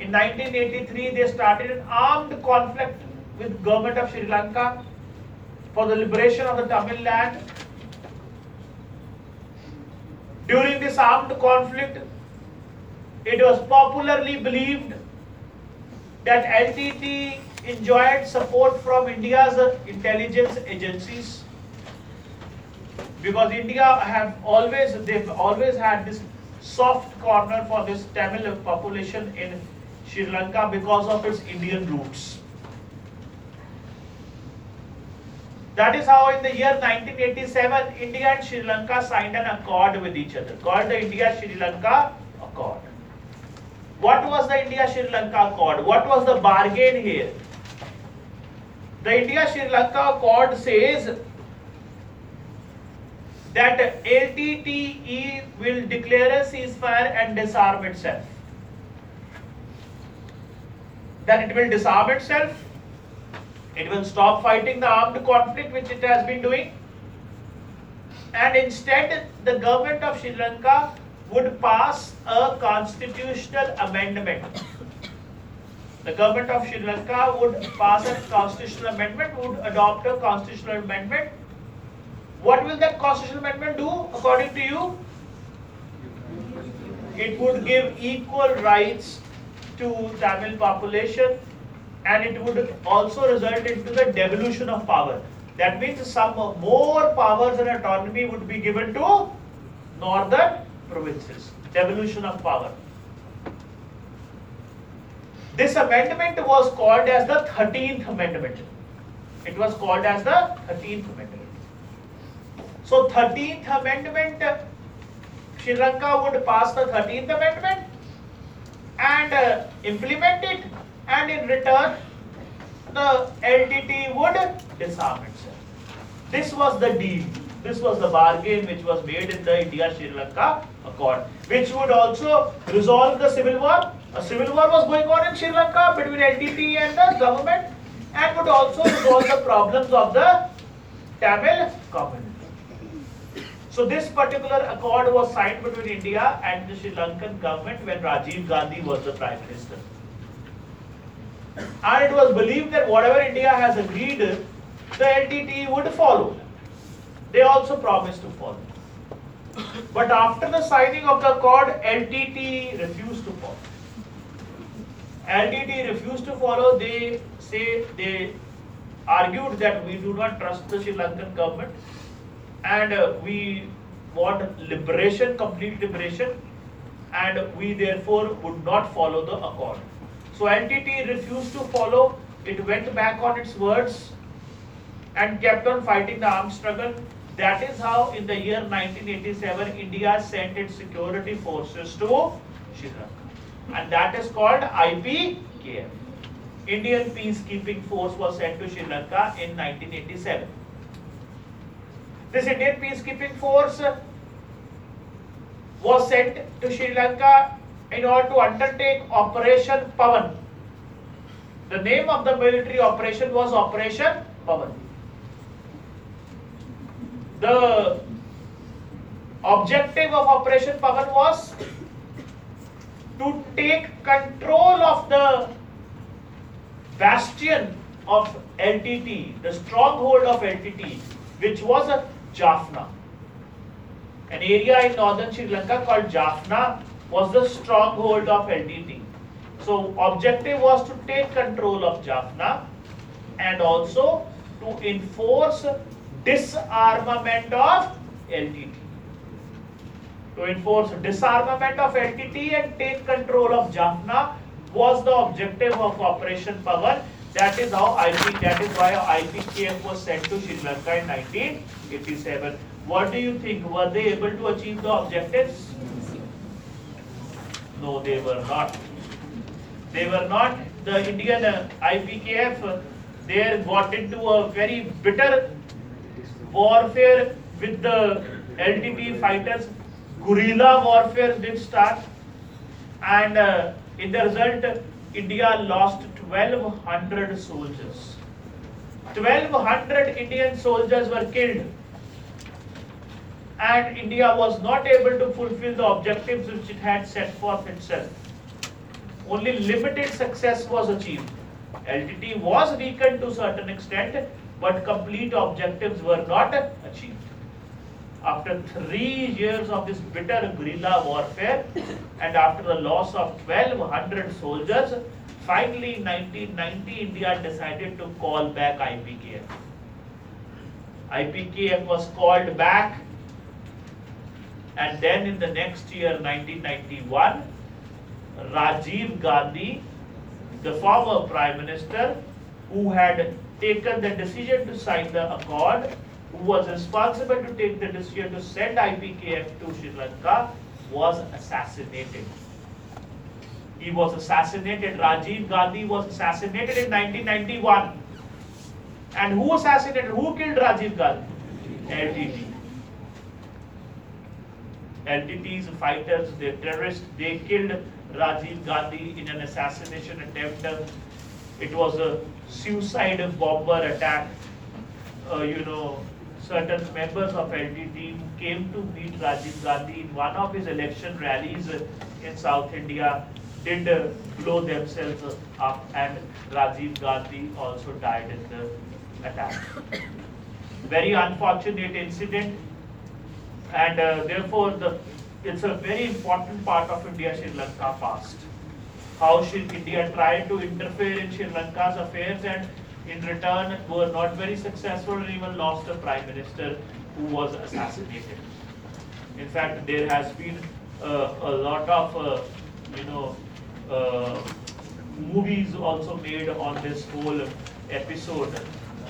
In nineteen eighty-three, they started an armed conflict with government of Sri Lanka for the liberation of the Tamil land. During this armed conflict, it was popularly believed that L T T enjoyed support from India's intelligence agencies, because India have always, they've always had this soft corner for this Tamil population in Sri Lanka because of its Indian roots. That is how in the year nineteen eighty-seven, India and Sri Lanka signed an accord with each other, called the India-Sri Lanka Accord. What was the India-Sri Lanka Accord? What was the bargain here? The India-Sri Lanka Accord says that L T T E will declare a ceasefire and disarm itself. That it will disarm itself, it will stop fighting the armed conflict which it has been doing, and instead the government of Sri Lanka would pass a constitutional amendment The government of Sri Lanka would pass a constitutional amendment, would adopt a constitutional amendment. What will that constitutional amendment do, according to you? It would give equal rights to Tamil population, and it would also result into the devolution of power. That means some more powers and autonomy would be given to northern provinces. Devolution of power. This amendment was called as the thirteenth amendment. It was called as the thirteenth amendment. So thirteenth amendment, Sri Lanka would pass the thirteenth amendment and uh, implement it, and in return the L T T would disarm itself. This was the deal. This was the bargain which was made in the India-Sri Lanka Accord, which would also resolve the civil war. A civil war was going on in Sri Lanka between L T T and the government, and would also resolve the problems of the Tamil community. So this particular accord was signed between India and the Sri Lankan government when Rajiv Gandhi was the Prime Minister. And it was believed that whatever India has agreed, the L T T would follow. They also promised to follow. But after the signing of the accord, L T T refused to follow. L T T refused to follow. They say they argued that we do not trust the Sri Lankan government, and uh, we want liberation, complete liberation, and we therefore would not follow the accord. So L T T refused to follow. It went back on its words and kept on fighting the armed struggle. That is how in the year nineteen eighty-seven, India sent its security forces to Sri Lanka, and that is called I P K F. Indian Peacekeeping Force was sent to Sri Lanka in nineteen eighty-seven. This Indian Peacekeeping Force was sent to Sri Lanka in order to undertake Operation Pawan. The name of the military operation was Operation Pawan. The objective of Operation Pawan was to take control of the bastion of L T T, the stronghold of L T T, which was a Jaffna. An area in northern Sri Lanka called Jaffna was the stronghold of L T T. So objective was to take control of Jaffna and also to enforce disarmament of L T T. To enforce disarmament of L T T and take control of Jaffna was the objective of Operation Pawan. That is how I P, that is why I P K F was sent to Sri Lanka in nineteen eighty-seven. What do you think? Were they able to achieve the objectives? No, they were not. They were not. The Indian I P K F there got into a very bitter warfare with the L T T fighters. Guerrilla warfare did start, and uh, in the result, India lost twelve hundred soldiers. twelve hundred Indian soldiers were killed, and India was not able to fulfill the objectives which it had set forth itself. Only limited success was achieved. L T T was weakened to a certain extent, but complete objectives were not achieved. After three years of this bitter guerrilla warfare, and after the loss of twelve hundred soldiers, finally in nineteen ninety, India decided to call back I P K F. I P K F was called back, and then in the next year, nineteen ninety-one, Rajiv Gandhi, the former Prime Minister, who had taken the decision to sign the accord, who was responsible to take the decision to send I P K F to Sri Lanka, was assassinated. He was assassinated. Rajiv Gandhi was assassinated in nineteen ninety-one. And who assassinated? Who killed Rajiv Gandhi? L T T. L T T's fighters, the terrorists, they killed Rajiv Gandhi in an assassination attempt. It was a suicide bomber attack. Uh, you know, certain members of L T T came to meet Rajiv Gandhi in one of his election rallies in South India. did uh, blow themselves up, and Rajiv Gandhi also died in the attack. Very unfortunate incident, and uh, therefore the, it's a very important part of India's Sri Lanka past. How Sri India tried to interfere in Sri Lanka's affairs and in return were not very successful and even lost a prime minister who was assassinated. In fact, there has been uh, a lot of uh, you know uh, movies also made on this whole episode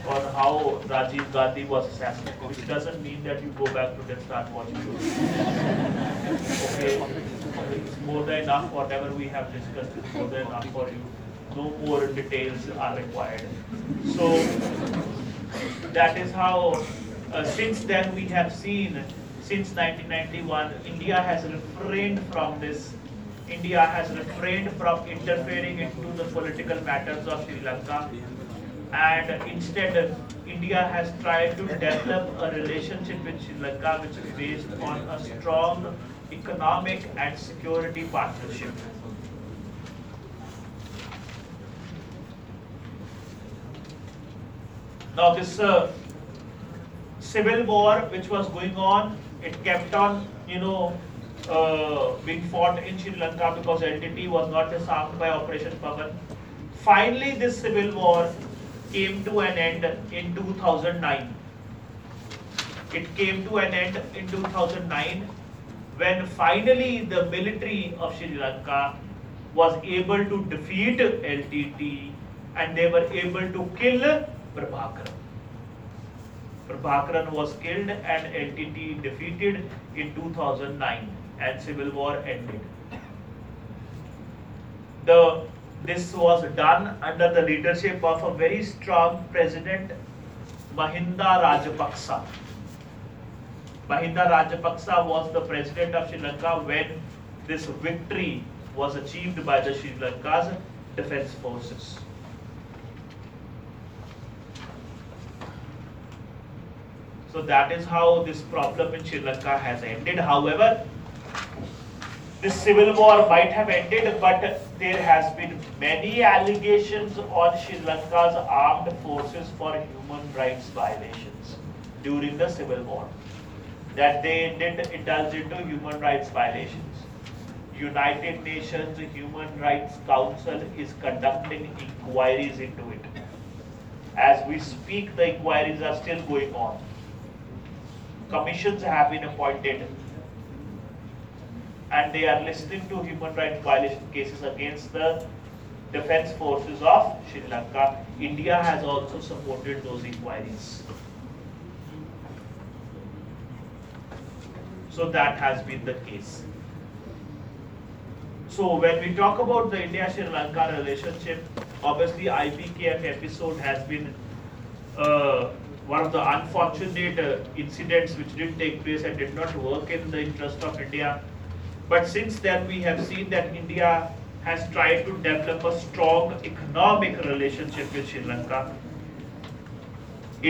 on how Rajiv Gandhi was assassinated, which doesn't mean that you go back to and start watching it. Okay, it's more than enough. Whatever we have discussed is more than enough for you. No more details are required. So that is how. Uh, since then, we have seen since nineteen ninety-one, India has refrained from this. India has refrained from interfering into the political matters of Sri Lanka. And instead, India has tried to develop a relationship with Sri Lanka which is based on a strong economic and security partnership. Now this uh, civil war which was going on, it kept on, you know, uh, being fought in Sri Lanka because L T T was not disarmed by Operation Pawan. Finally, this civil war came to an end in two thousand nine. It came to an end in two thousand nine when finally the military of Sri Lanka was able to defeat L T T and they were able to kill Prabhakaran. Prabhakaran was killed and L T T defeated in two thousand nine and civil war ended. The This was done under the leadership of a very strong president, Mahinda Rajapaksa. Mahinda Rajapaksa was the president of Sri Lanka when this victory was achieved by the Sri Lanka's defense forces. So that is how this problem in Sri Lanka has ended. However, this civil war might have ended, but there has been many allegations on Sri Lanka's armed forces for human rights violations during the civil war, that they did indulge into human rights violations. United Nations Human Rights Council is conducting inquiries into it. As we speak, the inquiries are still going on. Commissions have been appointed, and they are listening to human rights violation cases against the defense forces of Sri Lanka. India has also supported those inquiries. So that has been the case. So when we talk about the India-Sri Lanka relationship, obviously I P K F episode has been uh, one of the unfortunate uh, incidents which did take place and did not work in the interest of India. But since then, we have seen that India has tried to develop a strong economic relationship with Sri Lanka.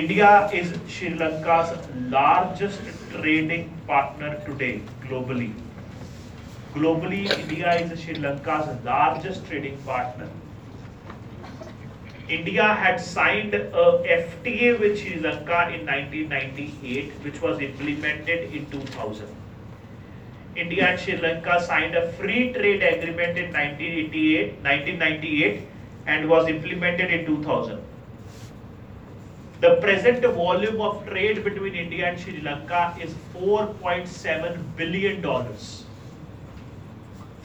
India is Sri Lanka's largest trading partner today, globally. Globally, India is Sri Lanka's largest trading partner. India had signed a F T A with Sri Lanka in nineteen ninety-eight, which was implemented in two thousand. India and Sri Lanka signed a free trade agreement in nineteen ninety-eight and was implemented in two thousand. The present volume of trade between India and Sri Lanka is four point seven billion dollars.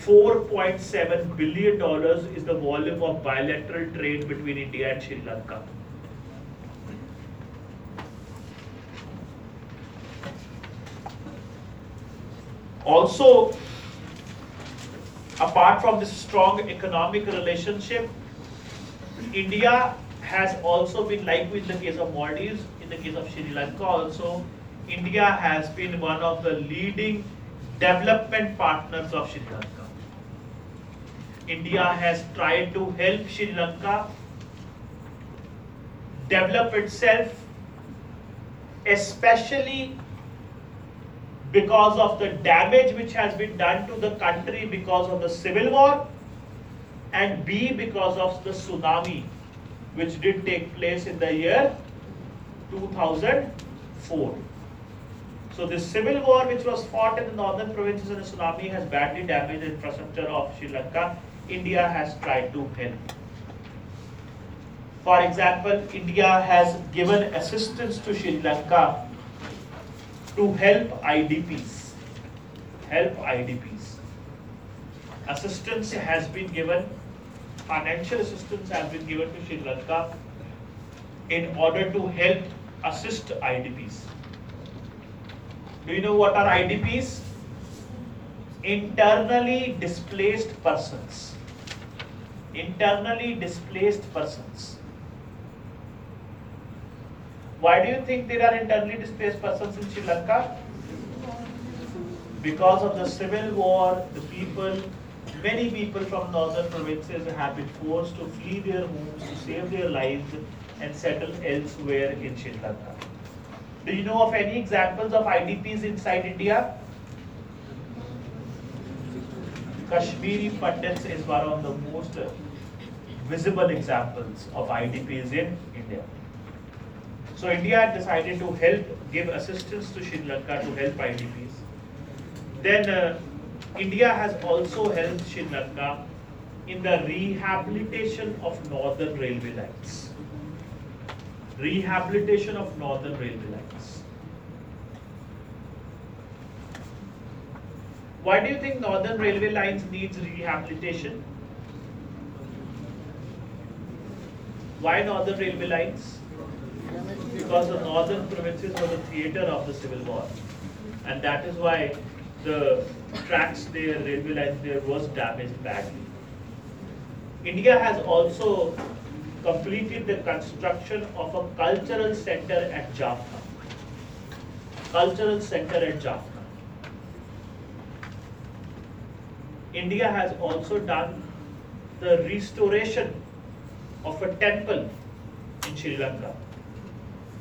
four point seven billion dollars is the volume of bilateral trade between India and Sri Lanka. Also, apart from this strong economic relationship, India has also been, like in the case of Maldives, in the case of Sri Lanka also, India has been one of the leading development partners of Sri Lanka. India has tried to help Sri Lanka develop itself, especially because of the damage which has been done to the country because of the civil war and B, because of the tsunami which did take place in the year two thousand four. So this civil war which was fought in the northern provinces and the tsunami has badly damaged the infrastructure of Sri Lanka. India has tried to help. For example, India has given assistance to Sri Lanka to help I D Ps. Help I D Ps. Assistance has been given, financial assistance has been given to Sri Lanka in order to help assist I D Ps. Do you know what are I D Ps? Internally displaced persons. Internally displaced persons. Why do you think there are internally displaced persons in Sri Lanka? Because of the civil war, the people, many people from northern provinces have been forced to flee their homes to save their lives and settle elsewhere in Sri Lanka. Do you know of any examples of I D Ps inside India? Kashmiri Pandits is one of the most visible examples of I D Ps in India. So India decided to help give assistance to Sri Lanka to help I D Ps. Then uh, India has also helped Sri Lanka in the rehabilitation of northern railway lines. Rehabilitation of northern railway lines. Why do you think northern railway lines needs rehabilitation? Why northern railway lines? Because the northern provinces were the theater of the civil war, and that is why the tracks there, railway lines there was damaged badly. India has also completed the construction of a cultural center at Jaffna. Cultural center at Jaffna. India has also done the restoration of a temple in Sri Lanka.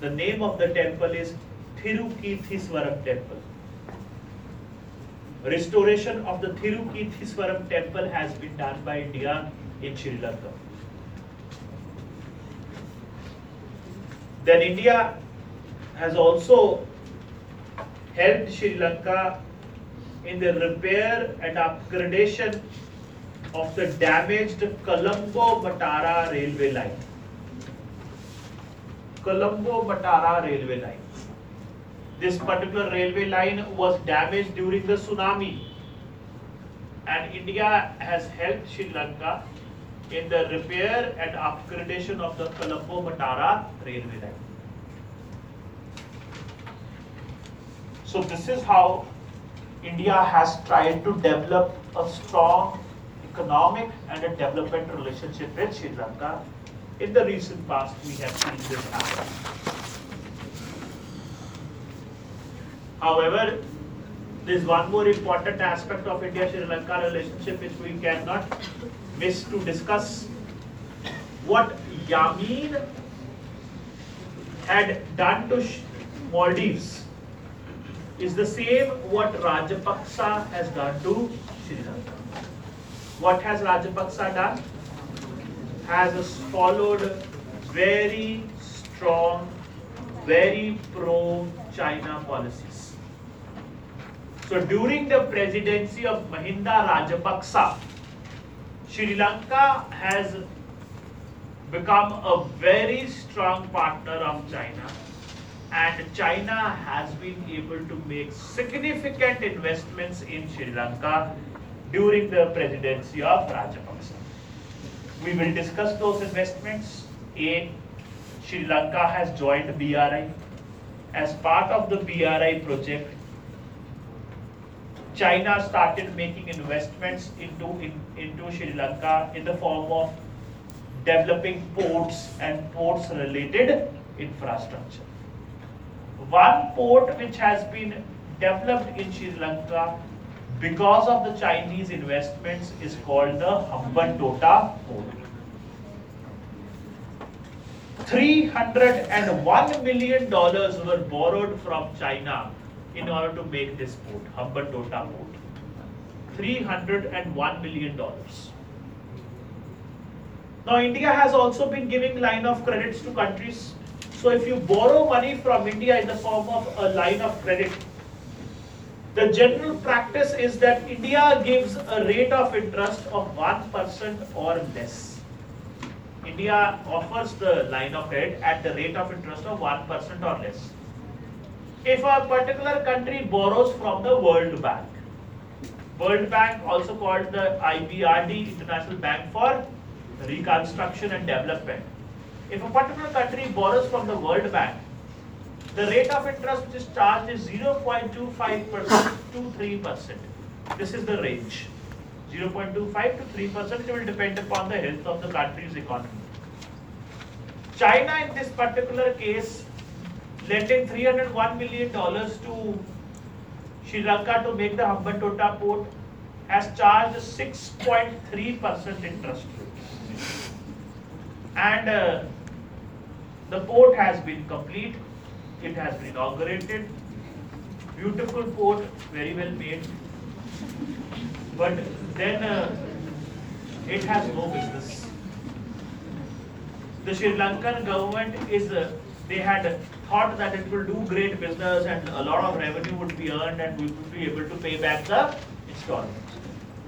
The name of the temple is Thiruketheeswaram temple. Restoration of the Thiruketheeswaram temple has been done by India in Sri Lanka. Then India has also helped Sri Lanka in the repair and upgradation of the damaged Colombo-Matara railway line. Colombo-Matara railway line. This particular railway line was damaged during the tsunami, and India has helped Sri Lanka in the repair and upgradation of the Colombo-Matara railway line. So this is how India has tried to develop a strong economic and a development relationship with Sri Lanka. In the recent past, we have seen this happen. However, there is one more important aspect of India-Sri Lanka relationship which we cannot miss to discuss. What Yameen had done to Maldives is the same what Rajapaksa has done to Sri Lanka. What has Rajapaksa done? Has followed very strong, very pro-China policies. So during the presidency of Mahinda Rajapaksa, Sri Lanka has become a very strong partner of China, and China has been able to make significant investments in Sri Lanka during the presidency of Rajapaksa. We will discuss those investments. A. Sri Lanka has joined B R I. As part of the B R I project, China started making investments into, in, into Sri Lanka in the form of developing ports and ports related infrastructure. One port which has been developed in Sri Lanka because of the Chinese investments is called the Hambantota port. three hundred one million dollars were borrowed from China in order to make this port, Hambantota port. three hundred one million dollars. Now India has also been giving line of credits to countries. So if you borrow money from India in the form of a line of credit, the general practice is that India gives a rate of interest of one percent or less. India offers the line of credit at the rate of interest of one percent or less. If a particular country borrows from the World Bank, World Bank, also called the I B R D, International Bank for Reconstruction and Development. If a particular country borrows from the World Bank, the rate of interest which is charged is zero point two five percent to three percent. This is the range, zero point two five to three percent. It will depend upon the health of the country's economy. China, in this particular case, lending three hundred one million dollars to Sri Lanka to make the Hambantota port, has charged six point three percent interest rate, and uh, the port has been complete. It has been inaugurated. Beautiful port, very well made. But then uh, it has no business. The Sri Lankan government is. Uh, They had thought that it will do great business and a lot of revenue would be earned and we would be able to pay back the installments.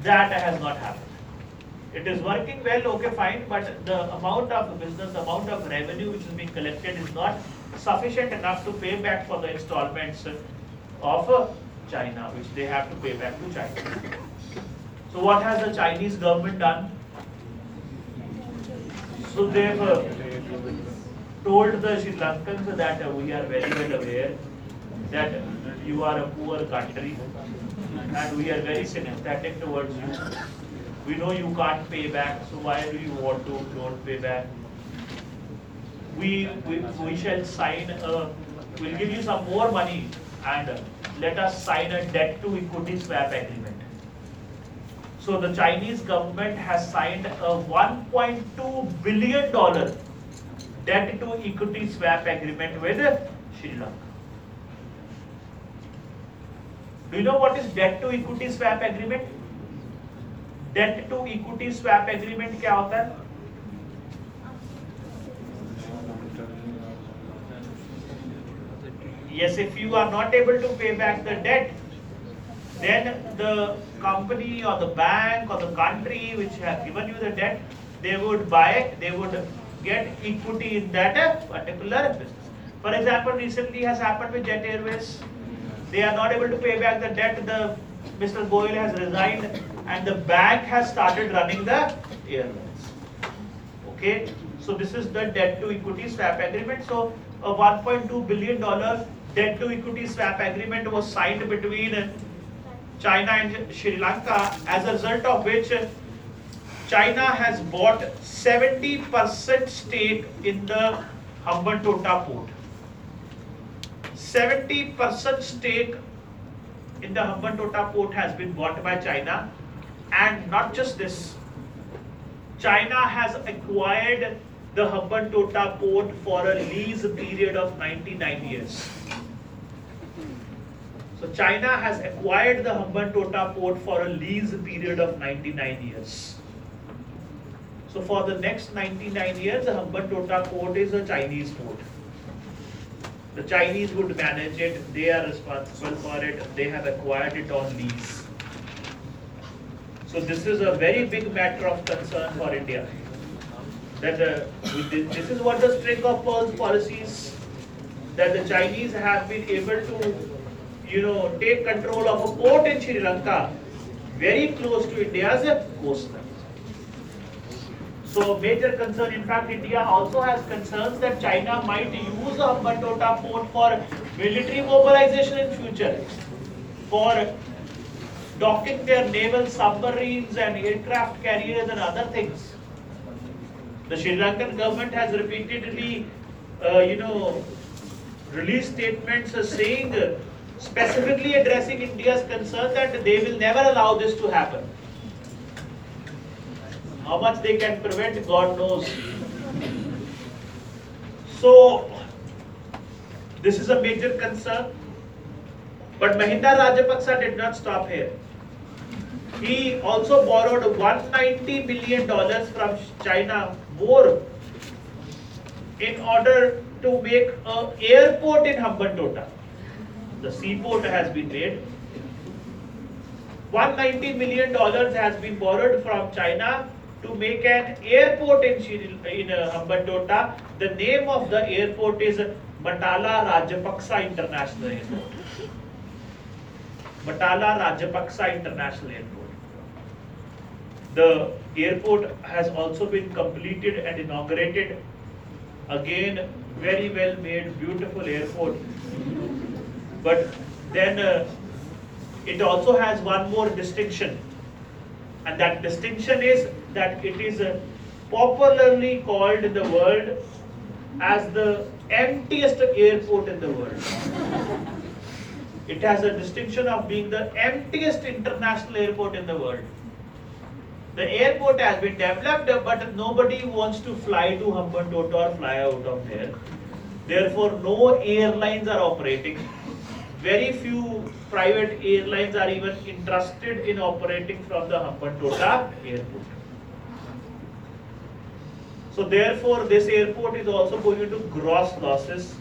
That has not happened. It is working well, okay, fine, but the amount of business, the amount of revenue which is being collected is not sufficient enough to pay back for the installments of China, which they have to pay back to China. So what has the Chinese government done? So they have uh, told the Sri Lankans that uh, we are very well aware that uh, you are a poor country and we are very sympathetic towards you. We know you can't pay back, so why do you want to don't pay back? We, we, we shall sign, a, we'll give you some more money and uh, let us sign a debt to equity swap agreement. So the Chinese government has signed a one point two billion dollars debt to equity swap agreement with Sri Lanka. Do you know what is debt to equity swap agreement? Debt to equity swap agreement क्या होता है? Yes, if you are not able to pay back the debt, then the company or the bank or the country which has given you the debt, they would buy, they would get equity in that particular business. For example, recently has happened with Jet Airways. They are not able to pay back the debt. The Mister Goyal has resigned and the bank has started running the airlines. Okay, so this is the debt to equity swap agreement. So a one point two billion dollar debt to equity swap agreement was signed between China and Sri Lanka, as a result of which China has bought seventy percent stake in the Hambantota port. seventy percent stake in the Hambantota port has been bought by China, and not just this, China has acquired the Hambantota port for a lease period of ninety-nine years. So China has acquired the Hambantota port for a lease period of ninety-nine years. So for the next ninety-nine years, the Hambantota port is a Chinese port. The Chinese would manage it, they are responsible for it, they have acquired it on lease. So this is a very big matter of concern for India. That uh, this is what the string of pearls policies that the Chinese have been able to, you know, take control of a port in Sri Lanka very close to India's coastline. So major concern, in fact India also has concerns that China might use the Hambantota port for military mobilization in future, for docking their naval submarines and aircraft carriers and other things. The Sri Lankan government has repeatedly, uh, you know, released statements saying, uh, specifically addressing India's concern that they will never allow this to happen. How much they can prevent, God knows. So, this is a major concern. But Mahinda Rajapaksa did not stop here. He also borrowed one hundred ninety million dollars from China war in order to make an airport in Hambantota. The seaport has been made. one hundred ninety million dollars has been borrowed from China to make an airport in, in uh, Hambantota. The name of the airport is Mattala Rajapaksa International Airport. Mattala Rajapaksa International Airport. The airport has also been completed and inaugurated. Again, very well made, beautiful airport. But then uh, it also has one more distinction, and that distinction is that it is uh, popularly called in the world as the emptiest airport in the world. It has a distinction of being the emptiest international airport in the world. The airport has been developed, but nobody wants to fly to Hambantota or fly out of there. Therefore, no airlines are operating. Very few private airlines are even interested in operating from the Hambantota airport. So therefore, this airport is also going to gross losses.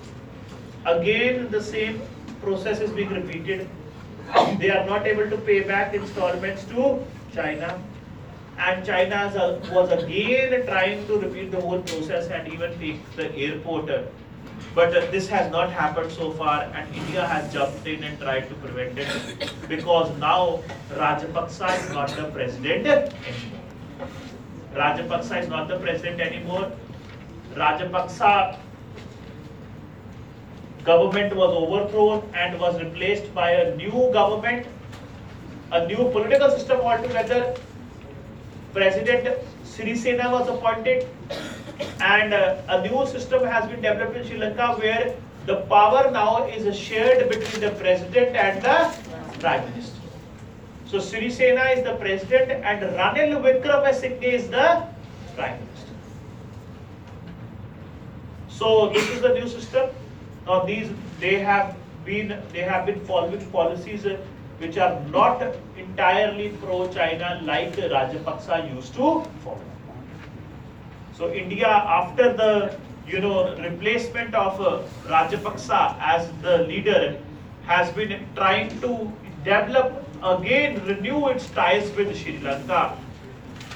Again, the same process is being repeated. They are not able to pay back installments to China. And China was again trying to repeat the whole process and even take the airport. But this has not happened so far, and India has jumped in and tried to prevent it, because now Rajapaksa is not the president anymore. Rajapaksa is not the president anymore. Rajapaksa government was overthrown and was replaced by a new government, a new political system altogether. President Sirisena was appointed, and uh, a new system has been developed in Sri Lanka where the power now is shared between the president and the prime minister. So Sirisena is the president and Ranil Wickremesinghe is the prime minister. So this is the new system. Now these they have been they have been following policies uh, which are not entirely pro-China like Rajapaksa used to follow. So India, after the you know replacement of uh, Rajapaksa as the leader, has been trying to develop again, renew its ties with Sri Lanka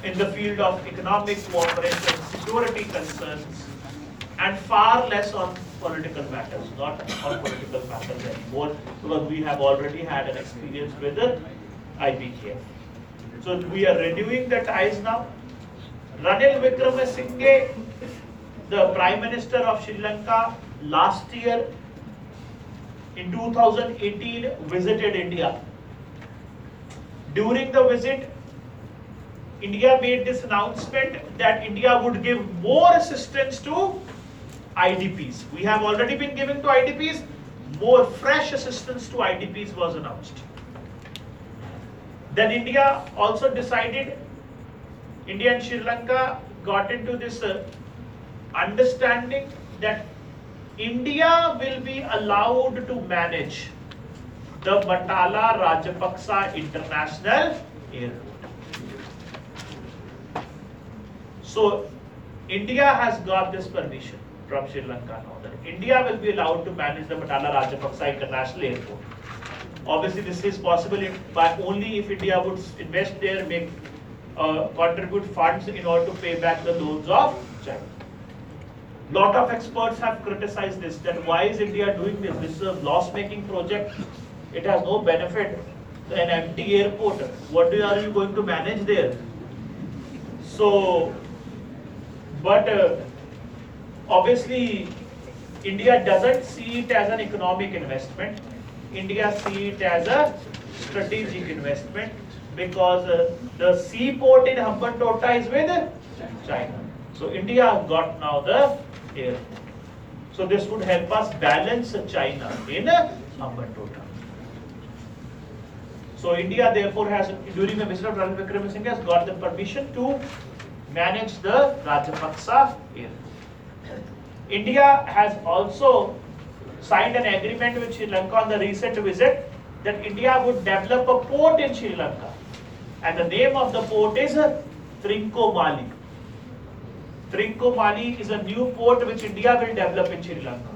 in the field of economic cooperation, security concerns, and far less on political matters, not on political matters anymore, because we have already had an experience with the I P K F. So we are renewing the ties now. Ranil Wickremesinghe, the Prime Minister of Sri Lanka, last year in two thousand eighteen visited India. During the visit, India made this announcement that India would give more assistance to I D Ps. We have already been giving to I D Ps. More fresh assistance to I D Ps was announced. Then India also decided, India and Sri Lanka got into this uh, understanding that India will be allowed to manage the Mattala Rajapaksa International Airport. So India has got this permission from Sri Lanka now that India will be allowed to manage the Mattala Rajapaksa International Airport. Obviously, this is possible by only if India would invest there, make uh, contribute funds in order to pay back the loans of China. Lot of experts have criticized this, that why is India doing this? This is a loss-making project. It has no benefit. An empty airport. What are you going to manage there? So, but uh, obviously, India doesn't see it as an economic investment. India sees it as a strategic investment, because uh, the seaport in Hambantota is with China. So India got now the airport. So this would help us balance China in Hambantota. So India therefore has, during the visit of Ranil Wickremesinghe, has got the permission to manage the Rajapaksa airport. India has also signed an agreement with Sri Lanka on the recent visit that India would develop a port in Sri Lanka, and the name of the port is Trincomalee. Trincomalee is a new port which India will develop in Sri Lanka.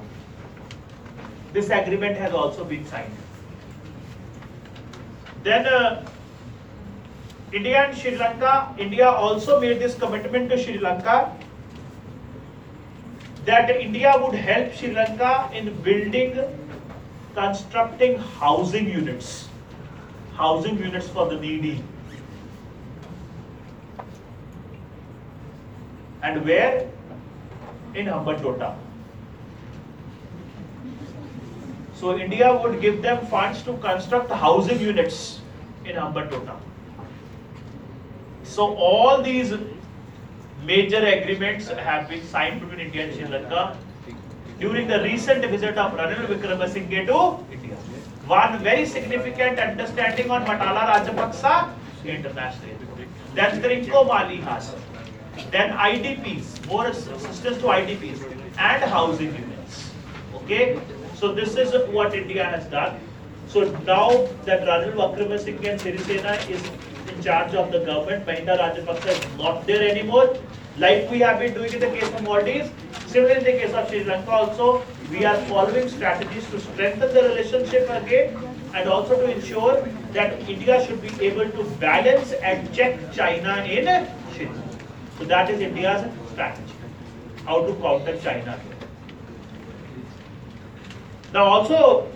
This agreement has also been signed. Then uh, India and Sri Lanka, India also made this commitment to Sri Lanka that India would help Sri Lanka in building, constructing housing units, housing units for the needy. And where? In Hambantota. So India would give them funds to construct housing units in Hambantota. So all these major agreements have been signed between India and Sri Lanka during the recent visit of Ranil Wickremesinghe to India. One very significant understanding on Mattala Rajapaksa International Airport. Then Trincomalee has. Then I D Ps, more assistance to I D Ps and housing units. Okay, so this is what India has done. So now that Ranil Wickremesinghe and Sirisena is in charge of the government, Mahinda Rajapaksa is not there anymore. Like we have been doing in the case of Maldives, similarly in the case of Sri Lanka also, we are following strategies to strengthen the relationship again and also to ensure that India should be able to balance and check China in Sri Lanka. So that is India's strategy, how to counter China. Now also,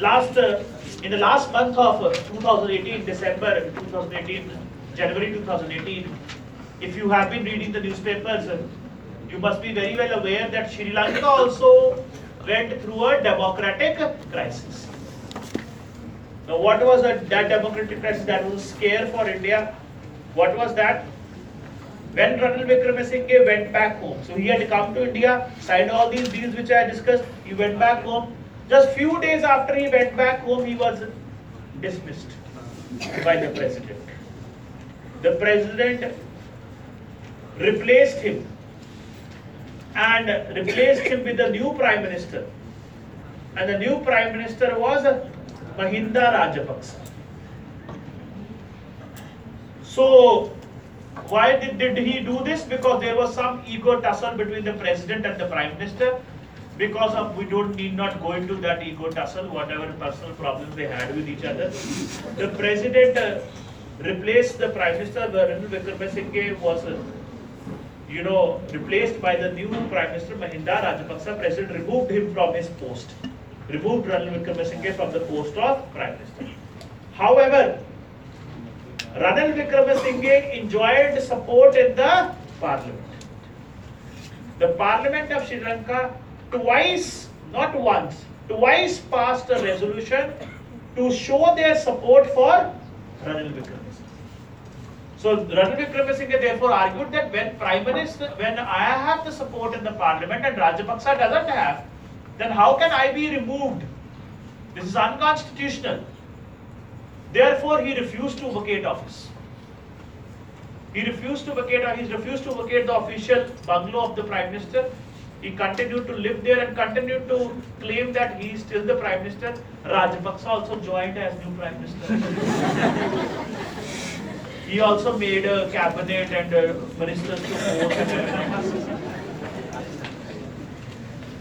last uh, in the last month of uh, twenty eighteen, December twenty eighteen, January twenty eighteen, if you have been reading the newspapers, uh, you must be very well aware that Sri Lanka also went through a democratic crisis. Now what was a, that democratic crisis? That was a scare for India. What was that? When Ranil Wickremesinghe went back home, so he had come to India, signed all these deals which I discussed, he went back home. Just few days after he went back home, he was dismissed by the president. The president replaced him and replaced him with a new prime minister. And the new prime minister was Mahinda Rajapaksa. So, why did, did he do this? Because there was some ego tussle between the president and the prime minister. Because of, we don't need not go into that ego tussle, whatever personal problems they had with each other. The president uh, replaced the prime minister. Ranil Wickremesinghe was, uh, you know, replaced by the new prime minister Mahinda Rajapaksa. President removed him from his post, removed Ranil Wickremesinghe from the post of prime minister. However, Ranil Wickremesinghe enjoyed support in the parliament. The parliament of Sri Lanka twice, not once, twice passed a resolution to show their support for Ranil Wickremesinghe. So Ranil Wickremesinghe therefore argued that when Prime Minister, when I have the support in the parliament and Rajapaksa doesn't have, then how can I be removed? This is unconstitutional. Therefore, he refused to vacate office. He refused to vacate. He refused to vacate the official bungalow of the prime minister. He continued to live there and continued to claim that he is still the prime minister. Rajapaksa also joined as new prime minister. He also made a cabinet and a ministers to post.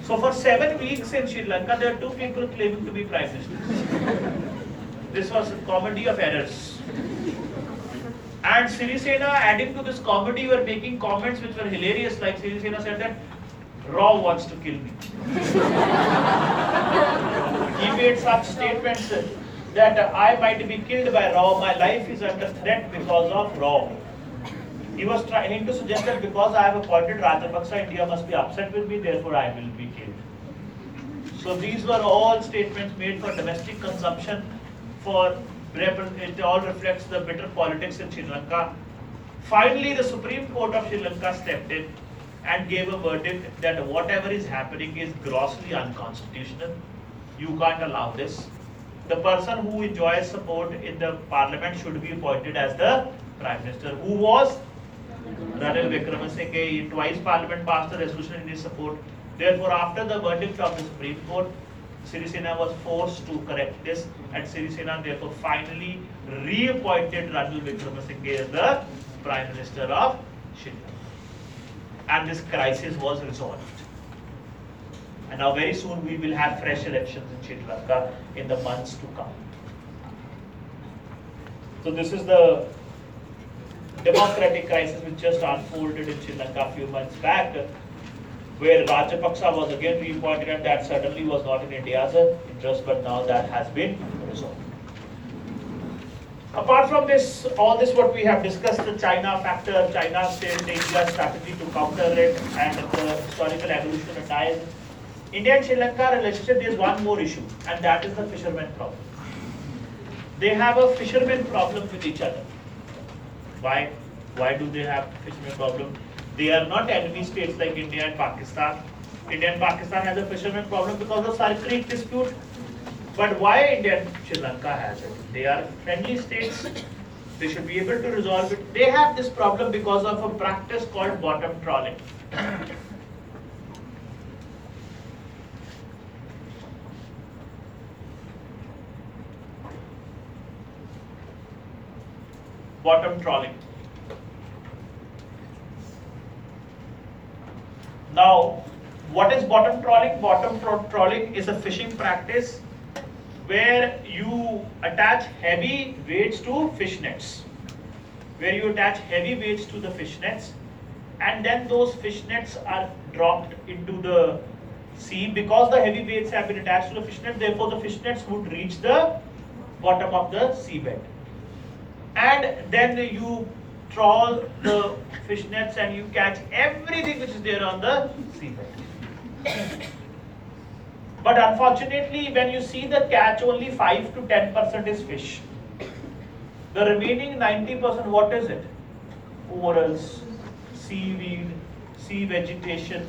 So for seven weeks in Sri Lanka, there are two people claiming to be prime ministers. This was a comedy of errors. And Sirisena, adding to this comedy, were making comments which were hilarious, like Sirisena said that Raw wants to kill me. He made such statements that I might be killed by Raw, my life is under threat because of Raw. He was trying to suggest that because I have appointed Rajapaksa, India must be upset with me, therefore I will be killed. So these were all statements made for domestic consumption. For it all reflects the bitter politics in Sri Lanka. Finally, the Supreme Court of Sri Lanka stepped in and gave a verdict that whatever is happening is grossly unconstitutional. You can't allow this. The person who enjoys support in the parliament should be appointed as the prime minister, who was Ranil Wickremesinghe. Twice parliament passed a resolution in his support. Therefore, after the verdict of the Supreme Court, Sirisena was forced to correct this, and Sirisena therefore finally reappointed Ranil Wickremesinghe as the Prime Minister of Sri Lanka. and this crisis was resolved. And now very soon we will have fresh elections in Sri Lanka in the months to come. So this is the democratic crisis which just unfolded in Sri Lanka a few months back, where Rajapaksa was again reappointed, and that certainly was not in India's interest, but now that has been resolved. Apart from this, all this what we have discussed, the China factor, China's state, India's strategy to counter it, and the historical evolution of ties. India and Sri Lanka relationship, there is one more issue, and that is the fishermen problem. They have a fishermen problem with each other. Why? Why do they have fishermen problem? They are not enemy states like India and Pakistan. India and Pakistan has a fishermen problem because of Sar Creek dispute. But why India and Sri Lanka has it? They are friendly states. They should be able to resolve it. They have this problem because of a practice called bottom trawling. Bottom trawling. Now, what is bottom trawling? Bottom trawling is a fishing practice where you attach heavy weights to fish nets, where you attach heavy weights to the fish nets, and then those fish nets are dropped into the sea. Because the heavy weights have been attached to the fish net, therefore the fish nets would reach the bottom of the seabed. And then you trawl the fish nets and you catch everything which is there on the seabed. But unfortunately, when you see the catch, only five to ten percent is fish. The remaining ninety percent, what is it? Corals, seaweed, sea vegetation,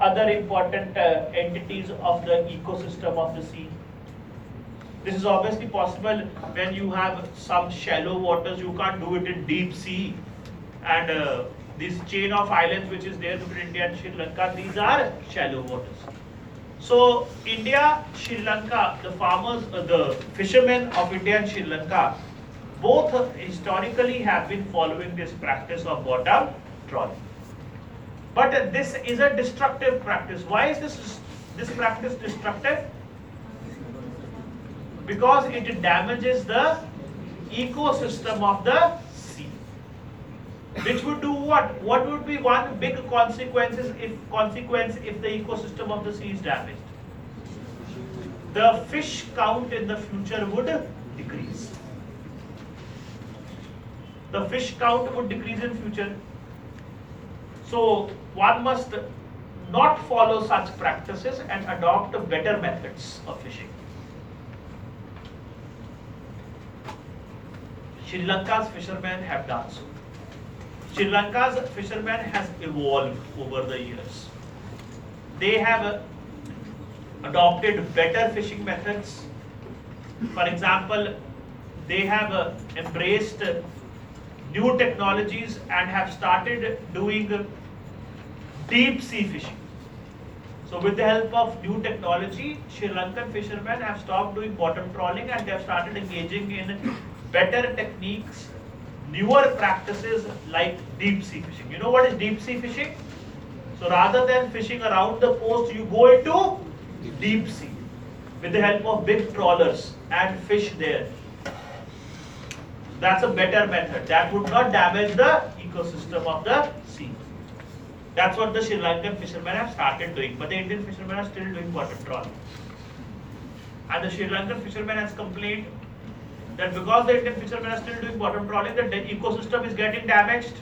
other important uh, entities of the ecosystem of the sea. This is obviously possible when you have some shallow waters. You can't do it in deep sea. And uh, this chain of islands which is there between India and Sri Lanka, these are shallow waters. So India, Sri Lanka, the farmers, uh, the fishermen of India and Sri Lanka, both historically have been following this practice of bottom trawling. But uh, this is a destructive practice. Why is this, this practice destructive? Because it damages the ecosystem of the sea. Which would do what? What would be one big consequences if consequence if the ecosystem of the sea is damaged? The fish count in the future would decrease. The fish count would decrease in future. So one must not follow such practices and adopt better methods of fishing. Sri Lanka's fishermen have done so. Sri Lanka's fishermen has evolved over the years. They have adopted better fishing methods. For example, they have embraced new technologies and have started doing deep sea fishing. So with the help of new technology, Sri Lankan fishermen have stopped doing bottom trawling and they have started engaging in better techniques, newer practices like deep sea fishing. You know what is deep sea fishing? So rather than fishing around the coast, you go into deep sea with the help of big trawlers and fish there. That's a better method. That would not damage the ecosystem of the sea. That's what the Sri Lankan fishermen have started doing, but the Indian fishermen are still doing bottom trawling. And the Sri Lankan fishermen has complained that because the Indian fishermen are still doing bottom trawling, the ecosystem is getting damaged.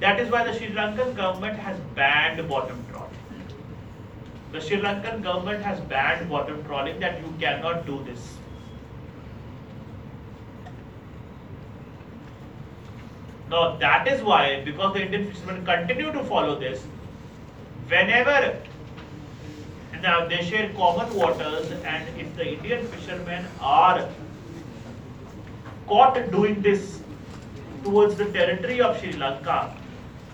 That is why the Sri Lankan government has banned bottom trawling. The Sri Lankan government has banned bottom trawling, that you cannot do this. Now that is why, because the Indian fishermen continue to follow this, whenever now they share common waters, and if the Indian fishermen are caught doing this towards the territory of Sri Lanka,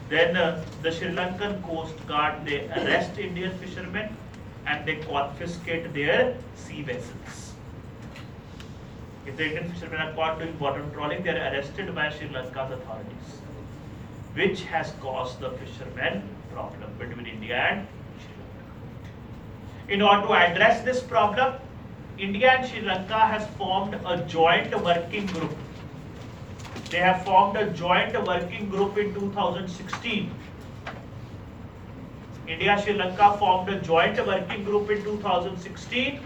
then uh, the Sri Lankan Coast Guard, they arrest Indian fishermen and they confiscate their sea vessels. If the Indian fishermen are caught doing bottom trawling, they are arrested by Sri Lanka's authorities. which has caused the fishermen problem between India and Sri Lanka. In order to address this problem, India and Sri Lanka has formed a joint working group. They have formed a joint working group in two thousand sixteen. India and Sri Lanka formed a joint working group in two thousand sixteen.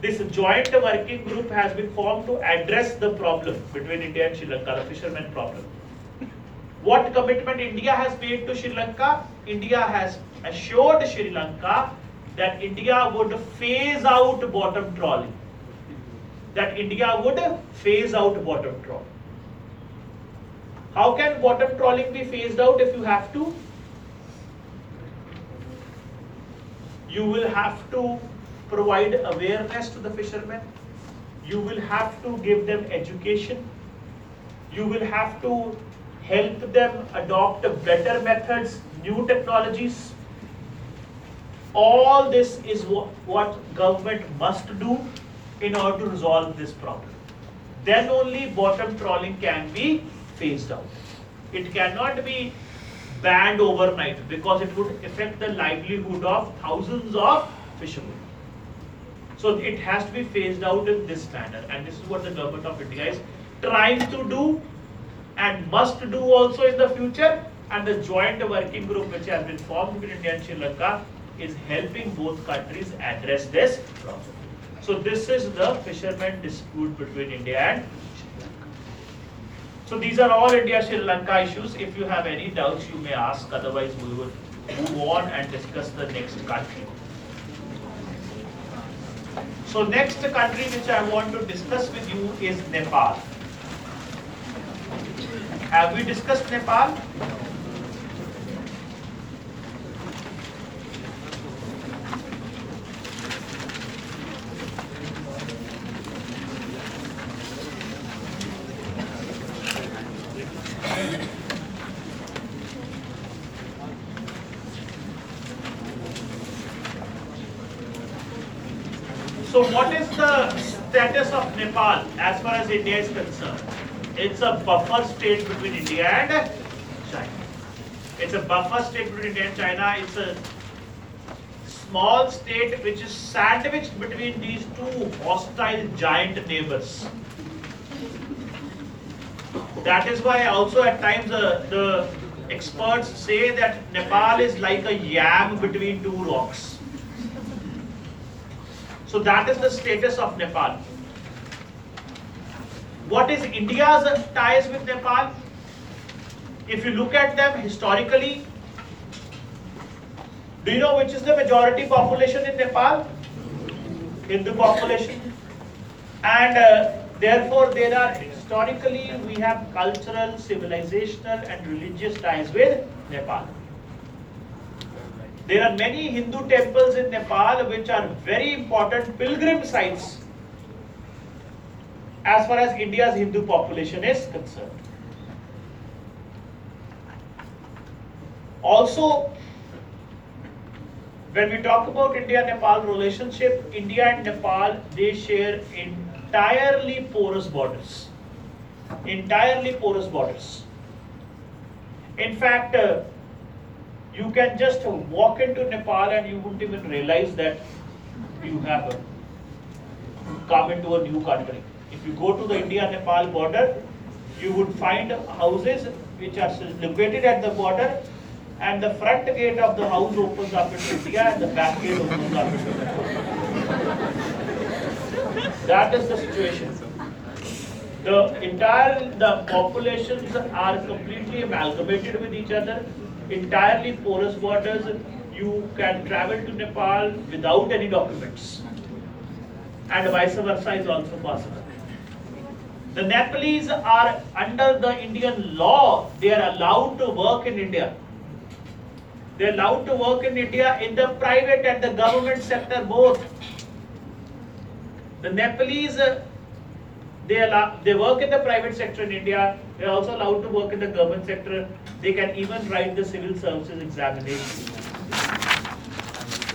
This joint working group has been formed to address the problem between India and Sri Lanka, the fishermen problem. What commitment India has made to Sri Lanka? India has assured Sri Lanka that India would phase out bottom trawling. That India would phase out bottom trawling. How can bottom trawling be phased out if you have to? You will have to provide awareness to the fishermen. You will have to give them education. You will have to help them adopt better methods, new technologies. All this is what, what government must do in order to resolve this problem. Then only bottom trawling can be phased out. It cannot be banned overnight because it would affect the livelihood of thousands of fishermen. So it has to be phased out in this manner, and this is what the government of India is trying to do and must do also in the future, and the joint working group which has been formed between India and Sri Lanka is helping both countries address this problem. So this is the fishermen dispute between India and Sri Lanka. So these are all India-Sri Lanka issues. If you have any doubts, you may ask. Otherwise, we will move on and discuss the next country. So next country which I want to discuss with you is Nepal. Have we discussed Nepal? So what is the status of Nepal as far as India is concerned? It's a buffer state between India and China. It's a buffer state between India and China. It's a small state which is sandwiched between these two hostile giant neighbors. That is why also at times uh, the experts say that Nepal is like a yam between two rocks. So that is the status of Nepal. What is India's ties with Nepal? If you look at them historically, do you know which is the majority population in Nepal? Hindu population. And uh, therefore there are historically we have cultural, civilizational and religious ties with Nepal. There are many Hindu temples in Nepal which are very important pilgrim sites as far as India's Hindu population is concerned. Also, when we talk about India-Nepal relationship, India and Nepal, they share entirely porous borders. Entirely porous borders. In fact, uh, you can just walk into Nepal and you wouldn't even realize that you have come into a new country. If you go to the India-Nepal border, you would find houses which are located at the border, and the front gate of the house opens up into India and the back gate opens up into Nepal. That is the situation. The entire the populations are completely amalgamated with each other. Entirely porous borders, you can travel to Nepal without any documents, and vice versa is also possible. The Nepalese are under the Indian law, they are allowed to work in India. They are allowed to work in India in the private and the government sector both. The Nepalese, They, allow, they work in the private sector in India. They are also allowed to work in the government sector. They can even write the civil services examination.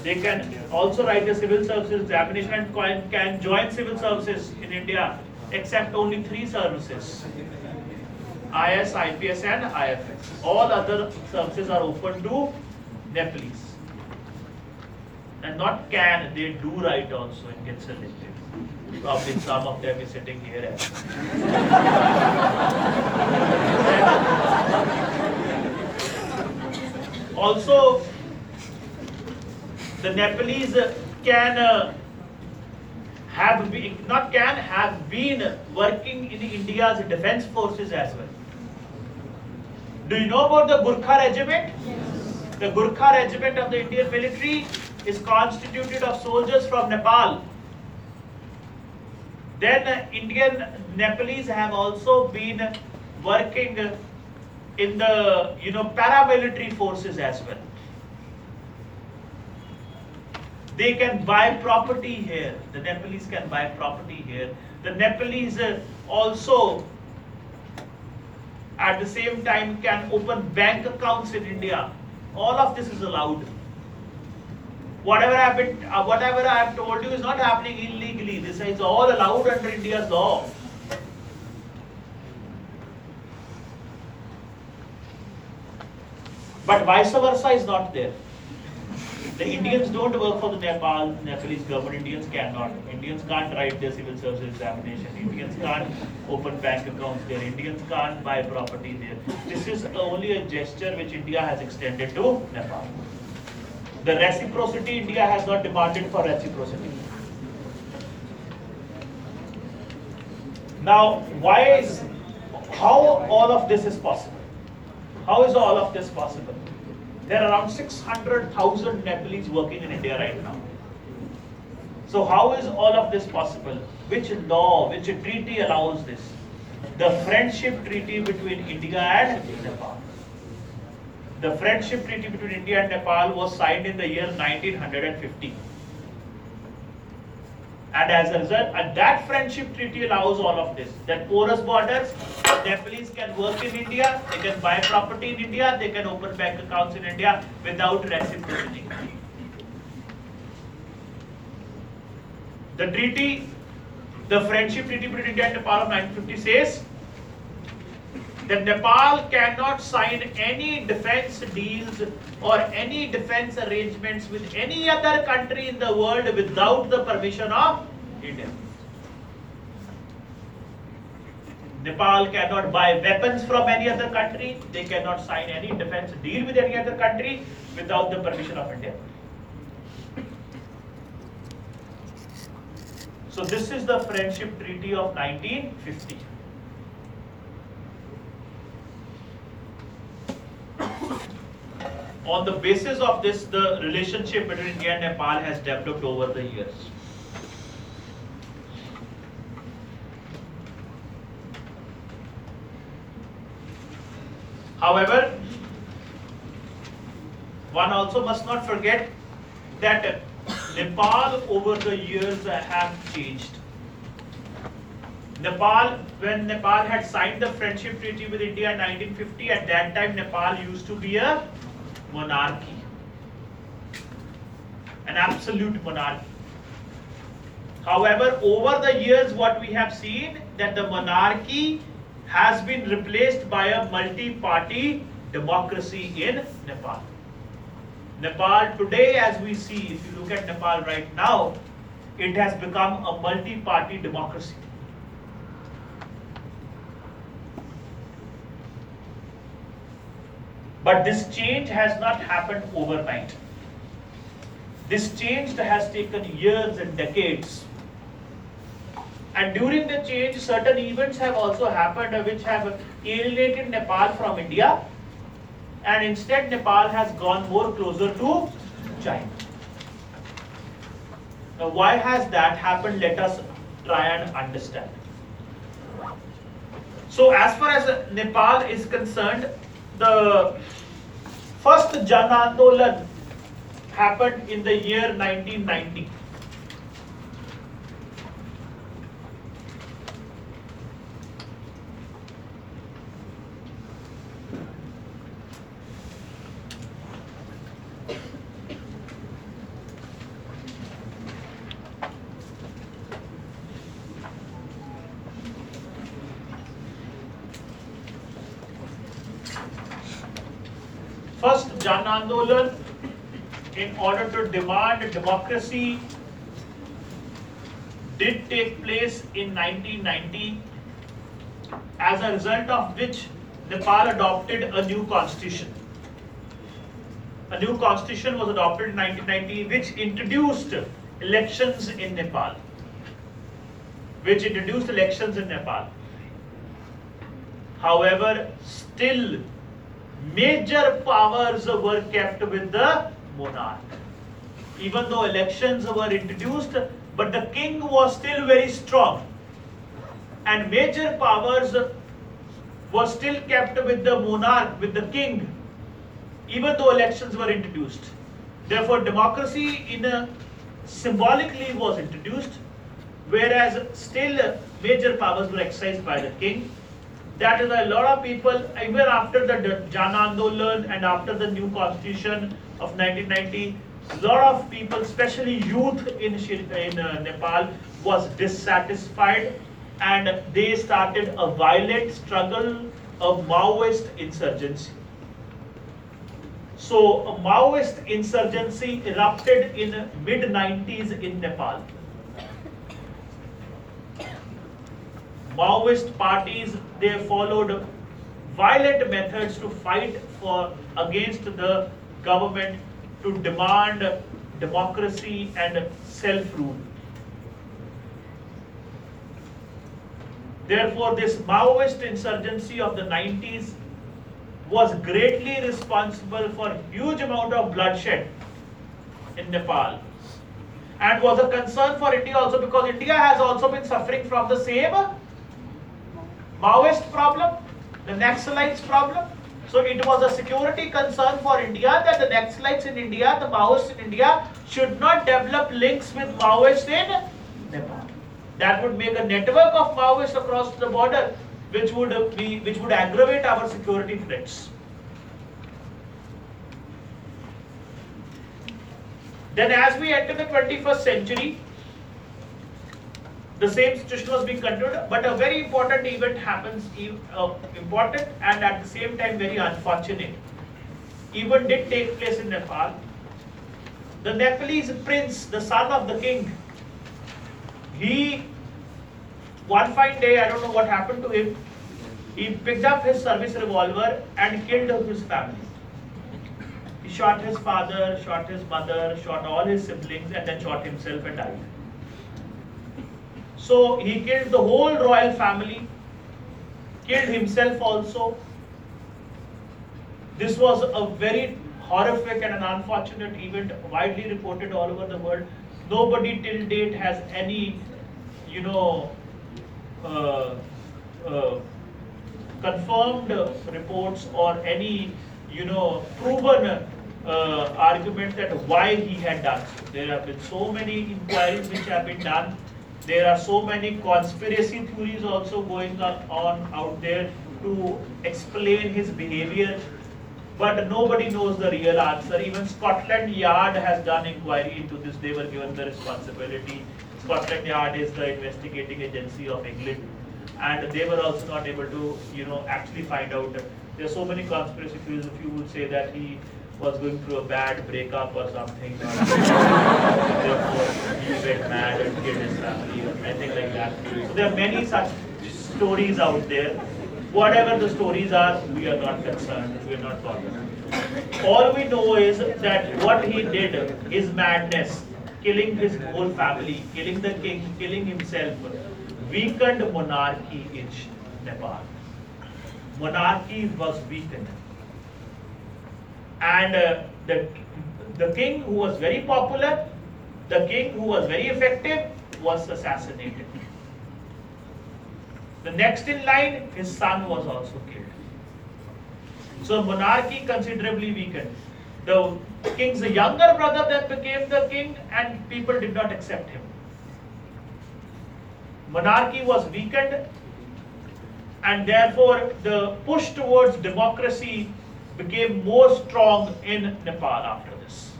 They can also write the civil services examination and can join civil services in India, except only three services. I S, I P S and I F S. All other services are open to Nepalese. And not can, they do write also and get selected. Probably some of them is sitting here. Also, the Nepalese can uh, have been, not can, have been working in India's defense forces as well. Do you know about the Gurkha regiment? Yes. The Gurkha regiment of the Indian military is constituted of soldiers from Nepal. Then uh, Indian Nepalese have also been working in the, you know, paramilitary forces as well. They can buy property here. The Nepalese can buy property here. The Nepalese uh, also at the same time can open bank accounts in India. All of this is allowed. Whatever I have been, uh, whatever I have told you is not happening illegally. This is all allowed under India's law. But vice versa is not there. The Indians don't work for the Nepal, Nepalese government. Indians cannot. Indians can't write their civil service examination. Indians can't open bank accounts there. Indians can't buy property there. This is only a gesture which India has extended to Nepal. The reciprocity, India has not demanded for reciprocity. Now, why is, how all of this is possible? How is all of this possible? There are around six hundred thousand Nepalese working in India right now. So how is all of this possible? Which law, which treaty allows this? The Friendship Treaty between India and Nepal. The Friendship Treaty between India and Nepal was signed in the year nineteen fifty. And as a result, and that Friendship Treaty allows all of this. That porous borders, Nepalese can work in India, they can buy property in India, they can open bank accounts in India without reciprocity. The treaty, the Friendship Treaty between India and Nepal of nineteen fifty says that Nepal cannot sign any defense deals or any defense arrangements with any other country in the world without the permission of India. Nepal cannot buy weapons from any other country. They cannot sign any defense deal with any other country without the permission of India. So this is the Friendship Treaty of nineteen fifty. On the basis of this, the relationship between India and Nepal has developed over the years. However, one also must not forget that Nepal over the years have changed. Nepal, when Nepal had signed the Friendship Treaty with India in nineteen fifty, at that time Nepal used to be a monarchy, an absolute monarchy. However, over the years what we have seen that the monarchy has been replaced by a multi-party democracy in Nepal. Nepal today, as we see, if you look at Nepal right now, it has become a multi-party democracy. But this change has not happened overnight. This change has taken years and decades. And during the change, certain events have also happened which have alienated Nepal from India. And instead, Nepal has gone more closer to China. Now, why has that happened? Let us try and understand. So, as far as Nepal is concerned, the first Jan Andolan happened in the year nineteen ninety. Jan Andolan in order to demand democracy did take place in nineteen ninety, as a result of which Nepal adopted a new constitution. A new constitution was adopted in nineteen ninety, which introduced elections in Nepal. Which introduced elections in Nepal. However, still major powers were kept with the monarch. Even though elections were introduced, but the king was still very strong, and major powers were still kept with the monarch, with the king, even though elections were introduced. Therefore, democracy in a symbolically was introduced, whereas still major powers were exercised by the king. That is, a lot of people, even after the Jan Andolan and after the new constitution of nineteen ninety, a lot of people, especially youth in, in uh, Nepal, was dissatisfied, and they started a violent struggle, a Maoist insurgency. So, a Maoist insurgency erupted in mid nineties in Nepal. Maoist parties, they followed violent methods to fight for against the government, to demand democracy and self-rule. Therefore, this Maoist insurgency of the nineties was greatly responsible for a huge amount of bloodshed in Nepal, and was a concern for India also, because India has also been suffering from the same Maoist problem, the Naxalites problem. So it was a security concern for India that the Naxalites in India, the Maoists in India, should not develop links with Maoists in Nepal. That would make a network of Maoists across the border, which would be, which would aggravate our security threats. Then, as we enter the twenty-first century, the same situation was being continued, but a very important event happens, uh, important and at the same time very unfortunate. Event did take place in Nepal. The Nepalese prince, the son of the king, he, one fine day, I don't know what happened to him, he picked up his service revolver and killed his family. He shot his father, shot his mother, shot all his siblings, and then shot himself and died. So he killed the whole royal family, killed himself also. This was a very horrific and an unfortunate event, widely reported all over the world. Nobody till date has any, you know, uh, uh, confirmed reports or any, you know, proven uh, argument that why he had done so. There have been so many inquiries which have been done. There are so many conspiracy theories also going on out there to explain his behavior, but nobody knows the real answer. Even Scotland Yard has done inquiry into this. They were given the responsibility. Scotland Yard is the investigating agency of England, and they were also not able to, you know, actually find out. There are so many conspiracy theories. If you would say that he was going through a bad breakup or something, therefore he went mad and killed his family or anything like that. So there are many such stories out there. Whatever the stories are, we are not concerned, we are not bothered. All we know is that what he did, his madness, killing his whole family, killing the king, killing himself, weakened monarchy in Nepal. Monarchy was weakened. And uh, the, the king who was very popular, the king who was very effective, was assassinated. The next in line, his son was also killed. So monarchy considerably weakened. The king's younger brother then became the king, and people did not accept him. Monarchy was weakened, and therefore the push towards democracy became more strong in Nepal after this.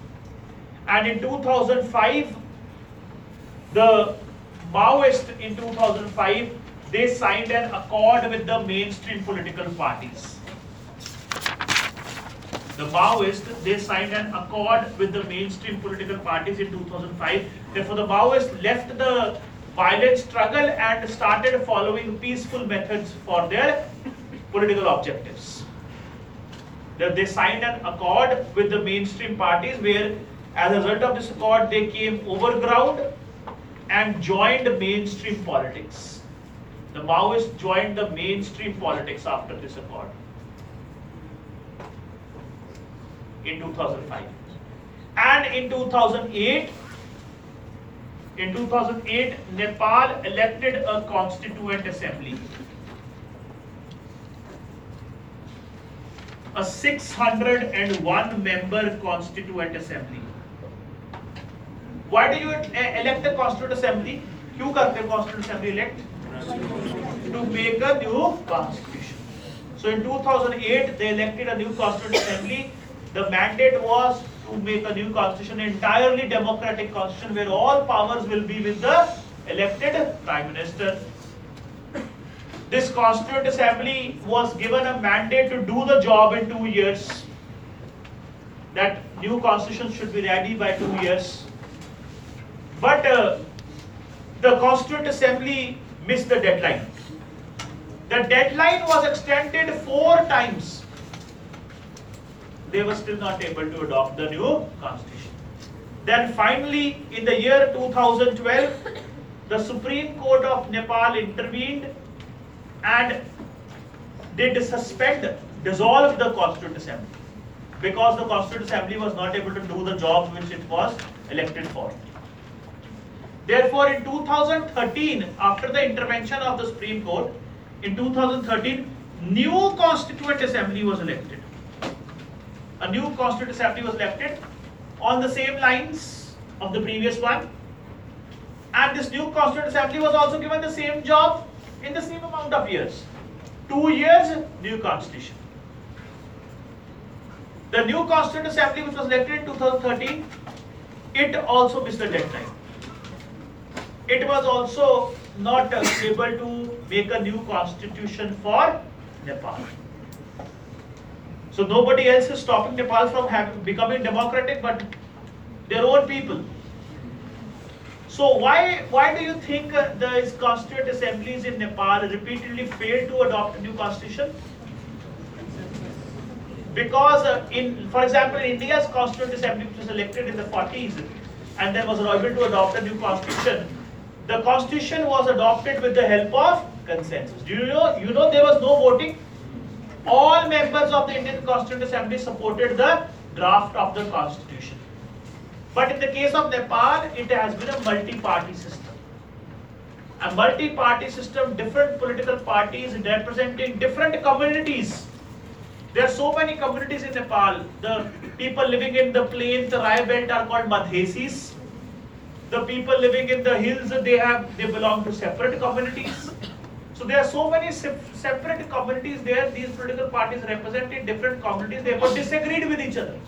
And in two thousand five, the Maoists in two thousand five, they signed an accord with the mainstream political parties. The Maoists, they signed an accord with the mainstream political parties in two thousand five. Therefore, the Maoists left the violent struggle and started following peaceful methods for their political objectives. They signed an accord with the mainstream parties where, as a result of this accord, they came overground and joined mainstream politics. The Maoists joined the mainstream politics after this accord in two thousand five. And in two thousand eight, in two thousand eight, Nepal elected a constituent assembly. A six hundred one member constituent assembly. Why do you elect a constituent assembly? Why do you constituent assembly elect? To make a new constitution. So in two thousand eight, they elected a new constituent assembly. The mandate was to make a new constitution, entirely democratic constitution, where all powers will be with the elected prime minister. This constituent assembly was given a mandate to do the job in two years. That new constitution should be ready by two years. But uh, the constituent assembly missed the deadline. The deadline was extended four times. They were still not able to adopt the new constitution. Then finally, in the year two thousand twelve, the Supreme Court of Nepal intervened and did suspend, dissolve the Constituent Assembly because the Constituent Assembly was not able to do the job which it was elected for. Therefore, in two thousand thirteen, after the intervention of the Supreme Court, in two thousand thirteen, new Constituent Assembly was elected. A new Constituent Assembly was elected on the same lines of the previous one, and this new Constituent Assembly was also given the same job in the same amount of years. Two years, new constitution. The new Constituent Assembly which was elected in two thousand thirteen, it also missed the deadline. It was also not able to make a new constitution for Nepal. So nobody else is stopping Nepal from having, becoming democratic but their own people. So why, why do you think uh, the constituent assemblies in Nepal repeatedly failed to adopt a new constitution? Because uh, in, for example, in India's constituent assembly which was elected in the forties and then was unable to adopt a new constitution, the constitution was adopted with the help of consensus. Do you know, you know there was no voting? All members of the Indian Constituent Assembly supported the draft of the constitution. But in the case of Nepal, it has been a multi-party system. A multi-party system, different political parties representing different communities. There are so many communities in Nepal. The people living in the plain, Tarai belt are called Madhesis. The people living in the hills, they have they belong to separate communities. So there are so many separate communities there. These political parties represented different communities. They were disagreed with each other.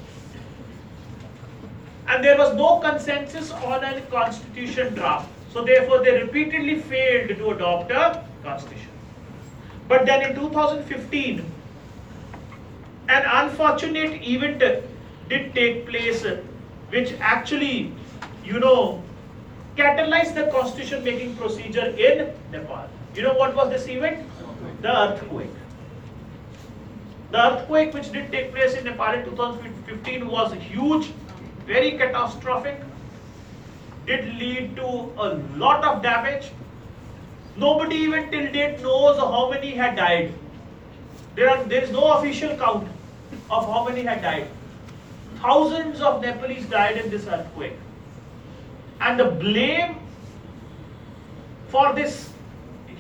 And there was no consensus on a constitution draft. So therefore, they repeatedly failed to adopt a constitution. But then in two thousand fifteen, an unfortunate event did take place, which actually, you know, catalyzed the constitution making procedure in Nepal. You know what was this event? The earthquake. The earthquake which did take place in Nepal in two thousand fifteen was huge, very catastrophic. Did lead to a lot of damage. Nobody even till date knows how many had died. There are there is no official count of how many had died. Thousands of Nepalese died in this earthquake. And the blame for this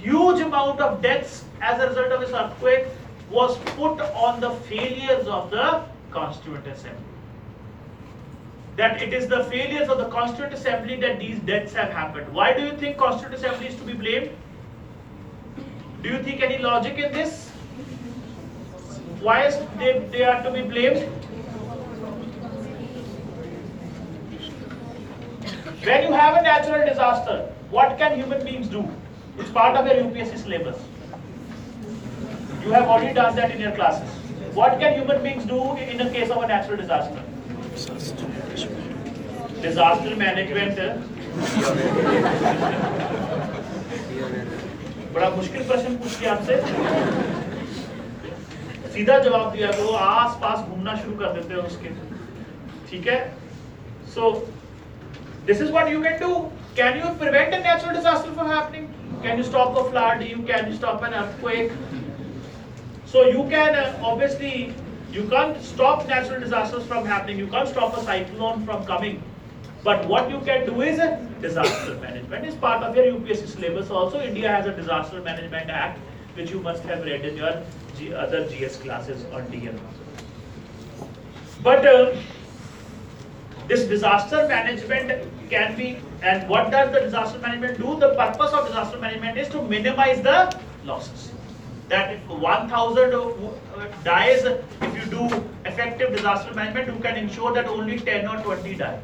huge amount of deaths as a result of this earthquake was put on the failures of the Constituent Assembly. That it is the failures of the Constituent Assembly that these deaths have happened. Why do you think Constituent Assembly is to be blamed? Do you think any logic in this? Why is they, they are to be blamed? When you have a natural disaster, what can human beings do? It's part of your U P S C syllabus. You have already done that in your classes. What can human beings do in the case of a natural disaster? Disaster management. बड़ा मुश्किल प्रश्न पूछ लिया आपसे, सीधा जवाब दिया तो आस पास घूमना शुरू कर देते हो उसके, ठीक है? So this is what you can do. Can you prevent a natural disaster from happening? Can you stop a flood? You can stop an earthquake? So you can uh, obviously you can't stop natural disasters from happening. You can't stop a cyclone from coming. But what you can do is a disaster management is part of your U P S C syllabus. Also, India has a Disaster Management Act, which you must have read in your G other G S classes or D M. But uh, this disaster management can be, and what does the disaster management do? The purpose of disaster management is to minimize the losses. That if one thousand dies, if you do effective disaster management, you can ensure that only ten or twenty die.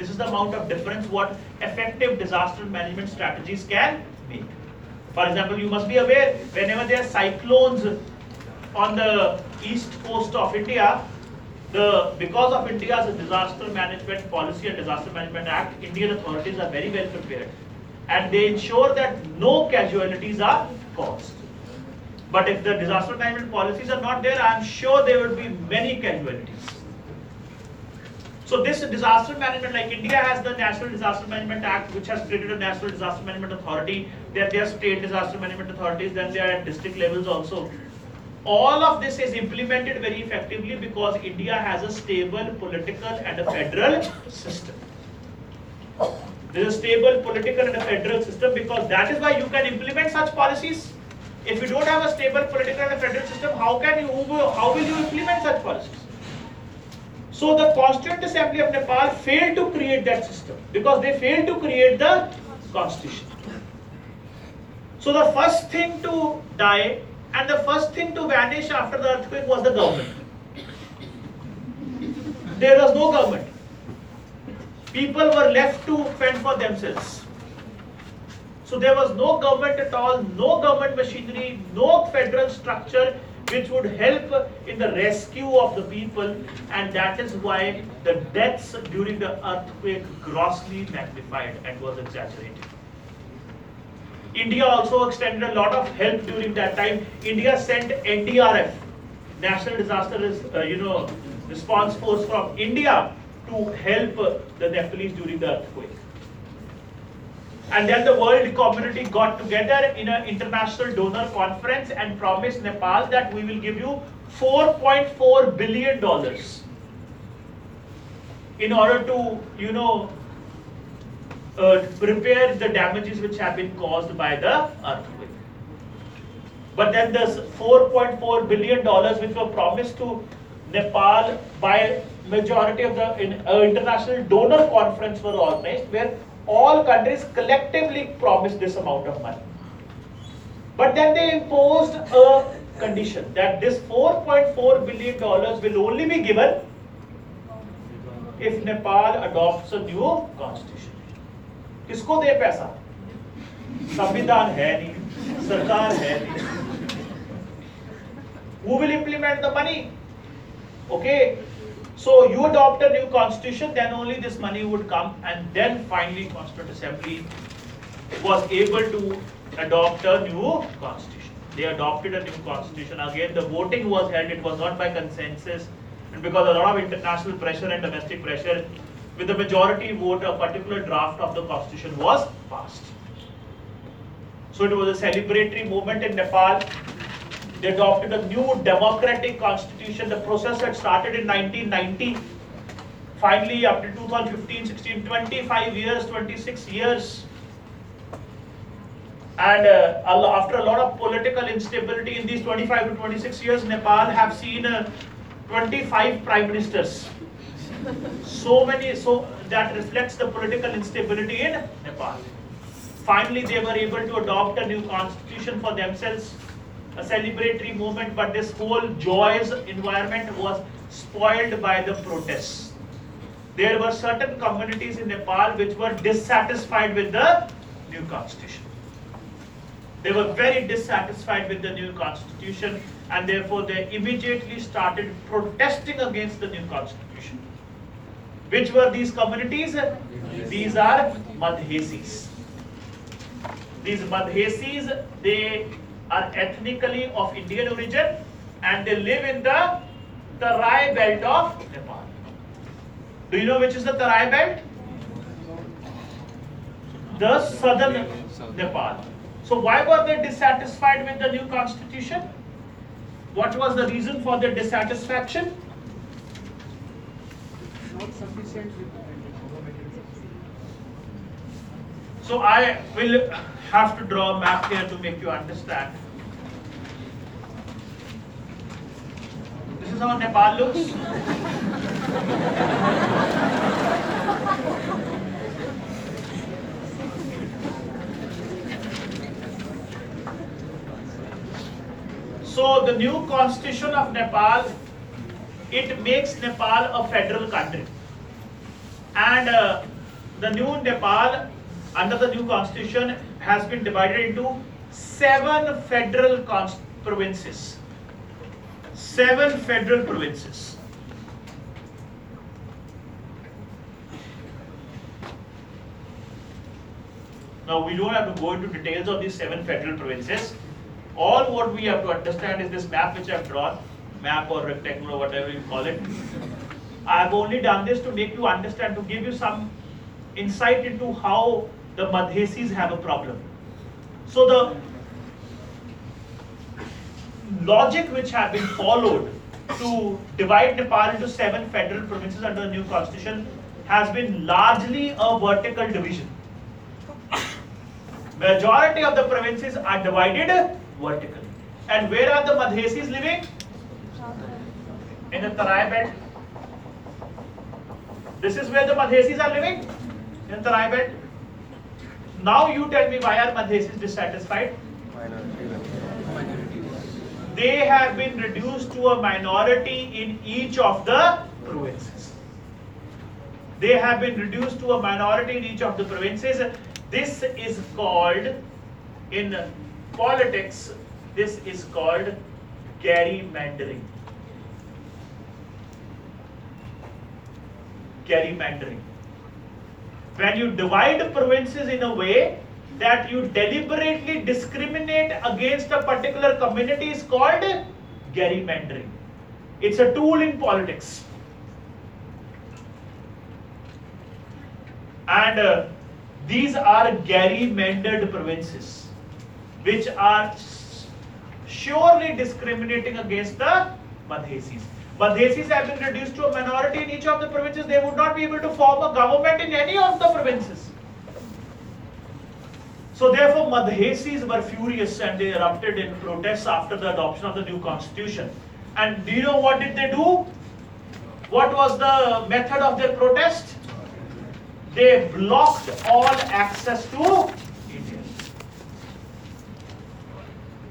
This is the amount of difference what effective disaster management strategies can make. For example, you must be aware, whenever there are cyclones on the east coast of India, the because of India's disaster management policy and disaster management act, Indian authorities are very well prepared, and they ensure that no casualties are caused. But if the disaster management policies are not there, I am sure there would be many casualties. So this disaster management, like India has the National Disaster Management Act, which has created a National Disaster Management Authority. There, there are state disaster management authorities, then there are at district levels also. All of this is implemented very effectively because India has a stable political and a federal system. There is a stable political and a federal system because that is why you can implement such policies. If you don't have a stable political and a federal system, how can you, how will you implement such policies? So the Constituent Assembly of Nepal failed to create that system because they failed to create the constitution. So the first thing to die and the first thing to vanish after the earthquake was the government. There was no government. People were left to fend for themselves. So there was no government at all, no government machinery, no federal structure which would help in the rescue of the people, and that is why the deaths during the earthquake grossly magnified and was exaggerated. India also extended a lot of help during that time. India sent N D R F, National Disaster is, uh, you know, Response Force from India to help the Nepalese during the earthquake. And then the world community got together in an international donor conference and promised Nepal that we will give you four point four billion dollars in order to, you know, uh, repair the damages which have been caused by the earthquake. But then this four point four billion dollars which were promised to Nepal by majority of the in, uh, international donor conference were organized where all countries collectively promised this amount of money. But then they imposed a condition that this four point four billion dollars will only be given if Nepal adopts a new constitution. किसको दे पैसा? संविधान है नहीं, सरकार है नहीं. Who will implement the money? Okay. So you adopt a new constitution, then only this money would come, and then finally Constituent Assembly was able to adopt a new constitution. They adopted a new constitution. Again, the voting was held. It was not by consensus, and because a lot of international pressure and domestic pressure, with the majority vote, a particular draft of the constitution was passed. So it was a celebratory moment in Nepal. They adopted a new democratic constitution. The process had started in nineteen ninety. Finally, up to two thousand fifteen, sixteen, twenty-five years, twenty-six years. And uh, after a lot of political instability in these twenty-five to twenty-six years, Nepal have seen uh, twenty-five prime ministers. So many, so that reflects the political instability in Nepal. Finally, they were able to adopt a new constitution for themselves. A celebratory moment, but this whole joyous environment was spoiled by the protests. There were certain communities in Nepal which were dissatisfied with the new constitution. They were very dissatisfied with the new constitution, and therefore they immediately started protesting against the new constitution. Which were these communities? These are Madhesis. These Madhesis, they are ethnically of Indian origin, and they live in the Tarai belt of Nepal. Do you know which is the Tarai belt? The southern Nepal. So why were they dissatisfied with the new constitution? What was the reason for their dissatisfaction? Not sufficient representation. So I will have to draw a map here to make you understand. This is how Nepal looks. So the new constitution of Nepal, it makes Nepal a federal country, and uh, the new Nepal under the new constitution has been divided into seven federal provinces. Seven federal provinces. Now we don't have to go into details of these seven federal provinces. All what we have to understand is this map which I have drawn. Map or rectangle or whatever you call it. I have only done this to make you understand, to give you some insight into how the Madhesis have a problem. So the logic which have been followed to divide Nepal into seven federal provinces under the new constitution has been largely a vertical division. Majority of the provinces are divided vertically. And where are the Madhesis living? In the Tarai belt. This is where the Madhesis are living, in the Tarai belt. Now you tell me, why are Madhesis dissatisfied? Minority. They have been reduced to a minority in each of the provinces. They have been reduced to a minority in each of the provinces. This is called, in politics, this is called gerrymandering. Gerrymandering. When you divide provinces in a way that you deliberately discriminate against a particular community is called gerrymandering. It's a tool in politics. And uh, these are gerrymandered provinces which are surely discriminating against the Madhesis. Madhesis have been reduced to a minority in each of the provinces. They would not be able to form a government in any of the provinces. So therefore Madhesis were furious and they erupted in protests after the adoption of the new constitution. And do you know what did they do? What was the method of their protest? They blocked all access to India.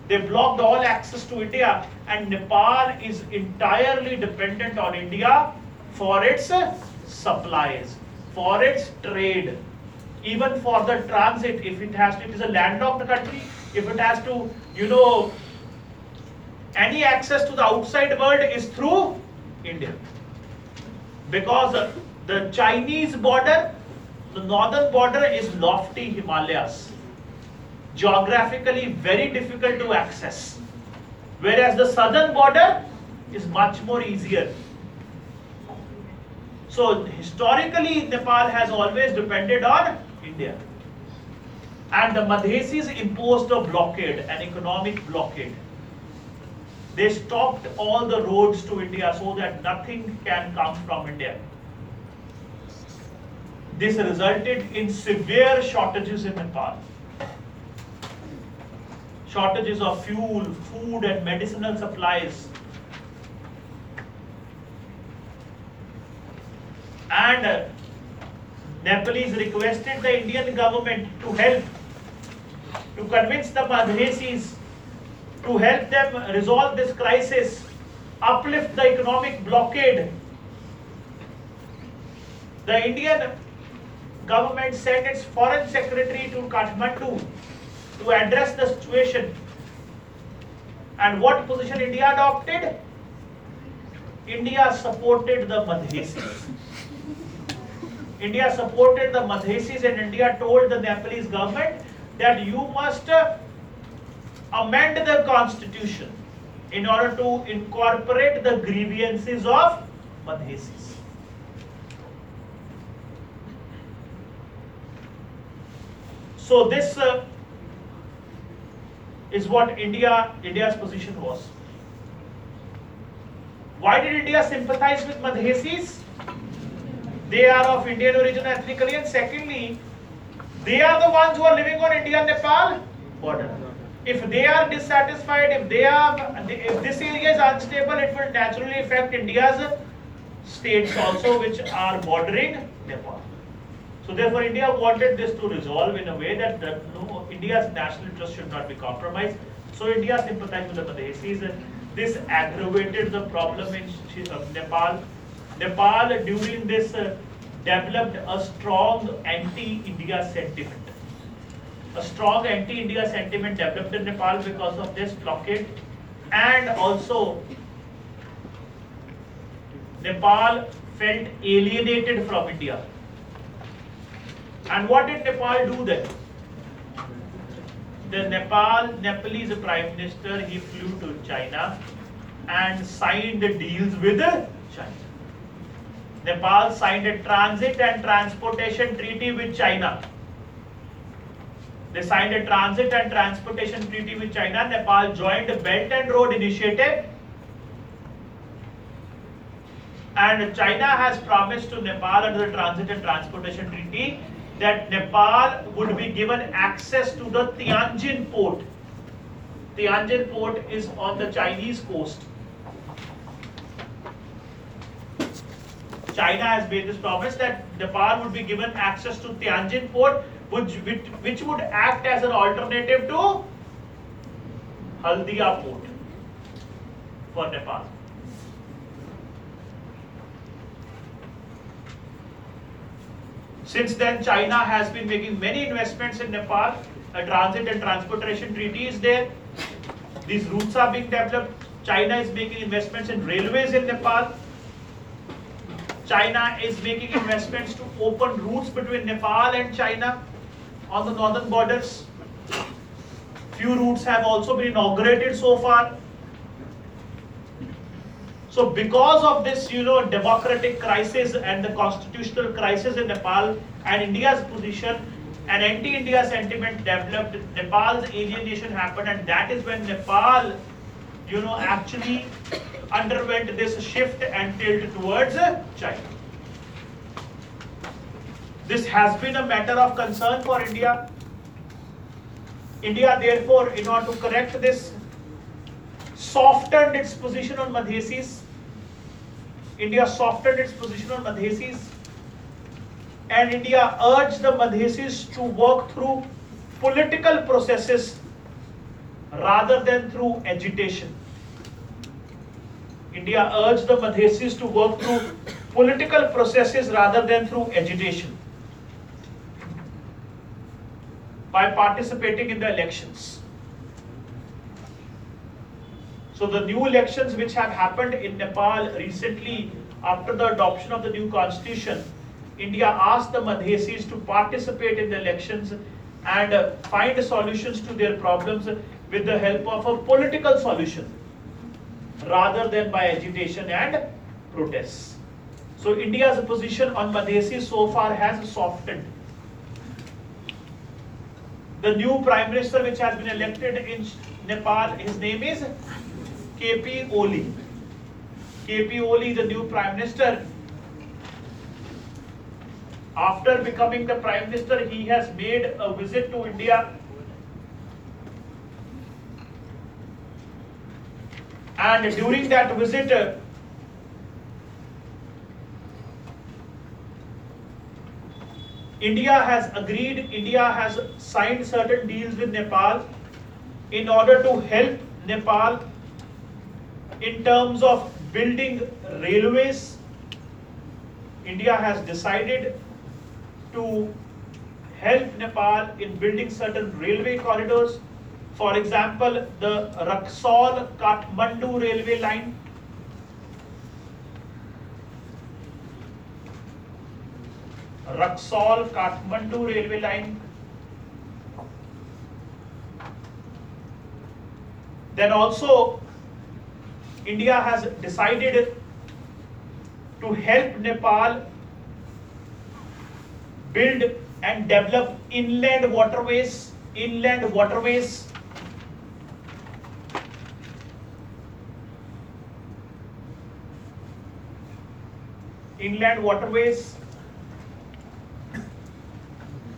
They blocked all access to India. And Nepal is entirely dependent on India for its supplies, for its trade, even for the transit. If it has to, it is a landlocked country. If it has to, you know, any access to the outside world is through India. Because the Chinese border, the northern border is lofty Himalayas. Geographically very difficult to access. Whereas the southern border is much more easier. So historically Nepal has always depended on India. And the Madhesis imposed a blockade, an economic blockade. They stopped all the roads to India so that nothing can come from India. This resulted in severe shortages in Nepal. Shortages of fuel, food and medicinal supplies. And Nepalese requested the Indian government to help, to convince the Madhesis, to help them resolve this crisis, uplift the economic blockade. The Indian government sent its foreign secretary to Kathmandu to address the situation. And what position India adopted? India supported the Madhesis. India supported the Madhesis, and India told the Nepalese government that you must amend the constitution in order to incorporate the grievances of Madhesis. So this uh, is what India, India's position was. Why did India sympathize with Madhesis? They are of Indian origin ethnically, and secondly, they are the ones who are living on India-Nepal border. If they are dissatisfied, if they are, if this area is unstable, it will naturally affect India's states also, which are bordering Nepal. So therefore, India wanted this to resolve in a way that the, no, India's national interest should not be compromised. So India sympathized with the Madhesis, and this aggravated the problem in Nepal. Nepal during this uh, developed a strong anti-India sentiment. A strong anti-India sentiment developed in Nepal because of this blockade, and also Nepal felt alienated from India. And what did Nepal do then? The Nepal, Nepalese Prime Minister, he flew to China and signed the deals with China. Nepal signed a transit and transportation treaty with China. They signed a transit and transportation treaty with China. Nepal joined the Belt and Road Initiative. And China has promised to Nepal under the transit and transportation treaty that Nepal would be given access to the Tianjin port. Tianjin port is on the Chinese coast. China has made this promise that Nepal would be given access to Tianjin port, Which, which, which would act as an alternative to Haldia port for Nepal. Since then, China has been making many investments in Nepal. A transit and transportation treaty is there. These routes are being developed. China is making investments in railways in Nepal. China is making investments to open routes between Nepal and China on the northern borders. Few routes have also been inaugurated so far. So because of this, you know, democratic crisis and the constitutional crisis in Nepal and India's position, an anti-India sentiment developed, Nepal's alienation happened, and that is when Nepal, you know, actually underwent this shift and tilt towards China. This has been a matter of concern for India. India, therefore, in order to correct this, softened its position on Madhesis. India softened its position on Madhesis, and India urged the Madhesis to work through political processes rather than through agitation. India urged the Madhesis to work through political processes rather than through agitation by participating in the elections. So the new elections which have happened in Nepal recently after the adoption of the new constitution, India asked the Madhesis to participate in the elections and find solutions to their problems with the help of a political solution, rather than by agitation and protests. So India's position on Madhesi so far has softened. The new Prime Minister which has been elected in Nepal, his name is K P Oli. K P Oli, the new Prime Minister. After becoming the Prime Minister, he has made a visit to India, and during that visit, uh, India has agreed, India has signed certain deals with Nepal in order to help Nepal in terms of building railways. India has decided to help Nepal in building certain railway corridors. For example, the Raxaul-Kathmandu railway line. Raxaul-Kathmandu railway line. Then also, India has decided to help Nepal build and develop inland waterways, inland waterways. Inland waterways.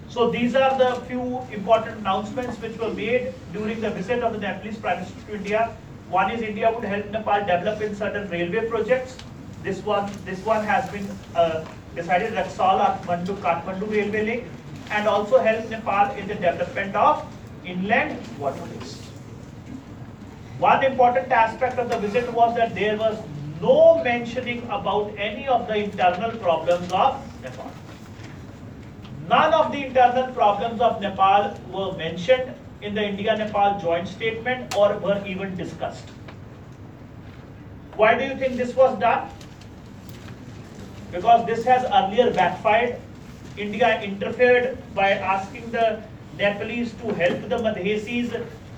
So these are the few important announcements which were made during the visit of the Nepalese Prime Minister to India. One is India would help Nepal develop in certain railway projects. This one, this one has been uh, decided, Raxaul-Kathmandu railway link, and also help Nepal in the development of inland waterways. One important aspect of the visit was that there was no mentioning about any of the internal problems of Nepal. None of the internal problems of Nepal were mentioned in the India-Nepal joint statement or were even discussed. Why do you think this was done? Because this has earlier backfired. India interfered by asking the Nepalese to help the Madhesis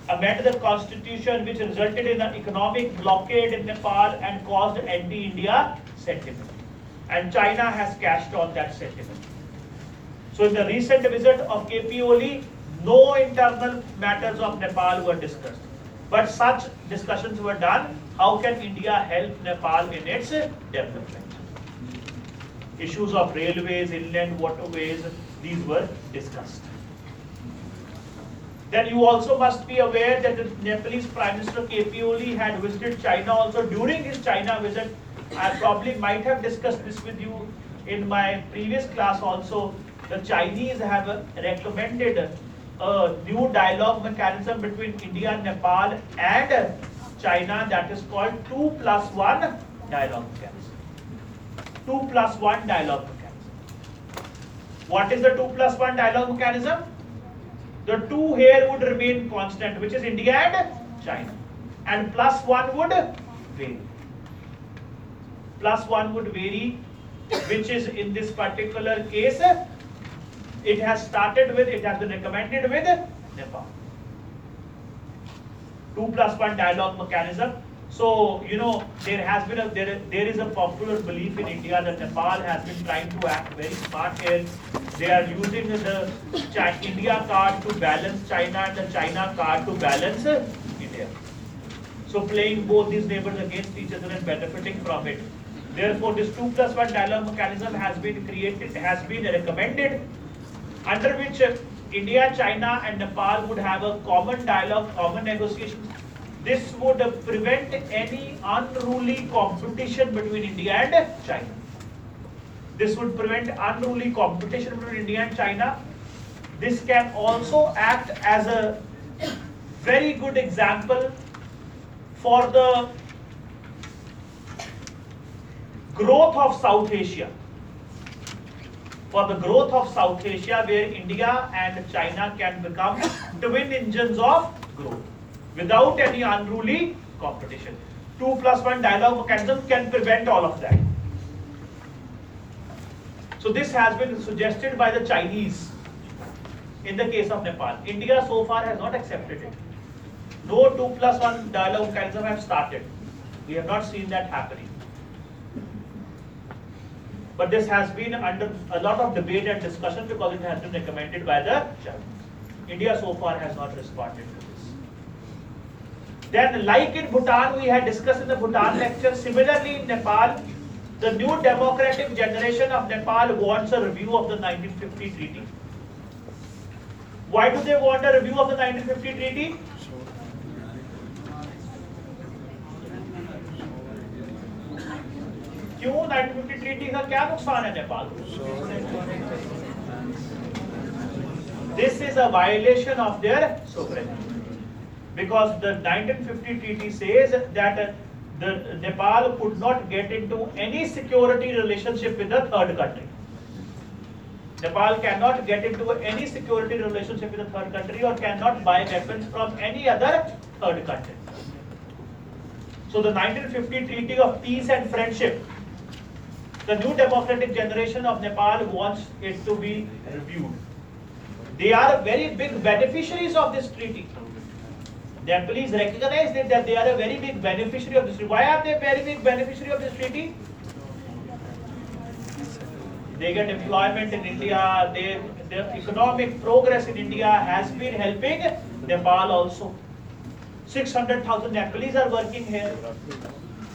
amend the constitution, which resulted in an economic blockade in Nepal and caused anti-India sentiment. And China has cashed on that sentiment. So in the recent visit of K P Oli, no internal matters of Nepal were discussed. But such discussions were done. How can India help Nepal in its development? Issues of railways, inland waterways, these were discussed. Then you also must be aware that the Nepalese Prime Minister K P Oli had visited China also. During his China visit, I probably might have discussed this with you in my previous class also. The Chinese have recommended a new dialogue mechanism between India, Nepal and China that is called two plus one dialogue mechanism. two plus one dialogue mechanism. What is the two plus one dialogue mechanism? The two here would remain constant, which is India and China. And plus one would vary. Plus one would vary, which is in this particular case, it has started with, it has been recommended with Nepal. two plus one dialogue mechanism. So, you know, there has been a, there, there is a popular belief in India that Nepal has been trying to act very smart here. They are using the India card to balance China and the China card to balance India. So playing both these neighbors against each other and benefiting from it. Therefore, this two plus one dialogue mechanism has been created, has been recommended, under which India, China and Nepal would have a common dialogue, common negotiation. This would prevent any unruly competition between India and China. This would prevent unruly competition between India and China. This can also act as a very good example for the growth of South Asia. For the growth of South Asia, where India and China can become twin engines of growth without any unruly competition. two plus one dialogue mechanism can prevent all of that. So this has been suggested by the Chinese in the case of Nepal. India so far has not accepted it. No two plus one dialogue mechanism have started. We have not seen that happening. But this has been under a lot of debate and discussion because it has been recommended by the Chinese. India so far has not responded to this. Then, like in Bhutan, we had discussed in the Bhutan lecture, similarly in Nepal, the new democratic generation of Nepal wants a review of the nineteen fifty treaty. Why do they want a review of the nineteen fifty treaty? क्यों nineteen fifty treaty का क्या नुकसान है नेपाल को? This is a violation of their sovereignty, because the nineteen fifty treaty says that the Nepal could not get into any security relationship with a third country. Nepal cannot get into any security relationship with a third country or cannot buy weapons from any other third country. So the nineteen fifty Treaty of Peace and Friendship, the new democratic generation of Nepal wants it to be reviewed. They are very big beneficiaries of this treaty. Nepalese recognize that, that they are a very big beneficiary of this treaty. Why are they very big beneficiary of this treaty? They get employment in India, they, their economic progress in India has been helping Nepal also. six hundred thousand Nepalese are working here.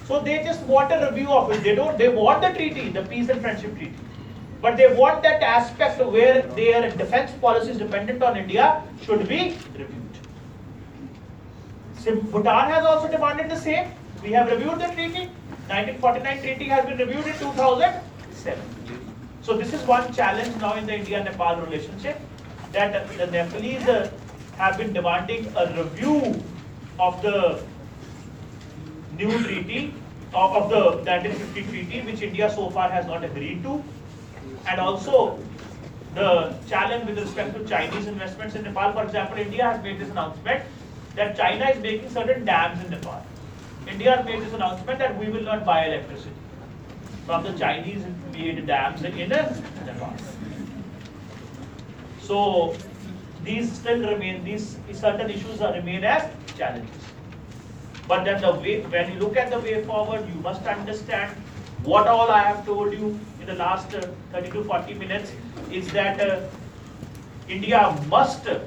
So they just want a review of it. They don't, they want the treaty, the Peace and Friendship Treaty. But they want that aspect where their defense policies dependent on India should be reviewed. So Bhutan has also demanded the same. We have reviewed the treaty. nineteen forty-nine treaty has been reviewed in two thousand seven. So this is one challenge now in the India-Nepal relationship, that the Nepalese uh, have been demanding a review of the new treaty, of, of the nineteen fifty treaty, which India so far has not agreed to. And also the challenge with respect to Chinese investments in Nepal. For example, India has made this announcement that China is making certain dams in Nepal. India has made this announcement that we will not buy electricity from the Chinese made dams in Nepal. So these still remain, these certain issues are remain as challenges. But then the way, when you look at the way forward, you must understand what all I have told you in the last uh, thirty to forty minutes is that uh, India must uh,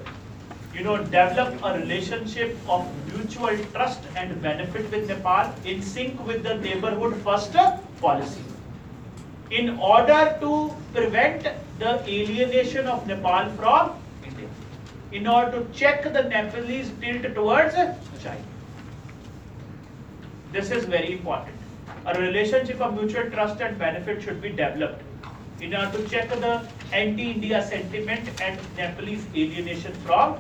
you know, develop a relationship of mutual trust and benefit with Nepal in sync with the neighborhood first policy. In order to prevent the alienation of Nepal from India, in order to check the Nepalese tilt towards China. This is very important. A relationship of mutual trust and benefit should be developed in order to check the anti-India sentiment and Nepalese alienation from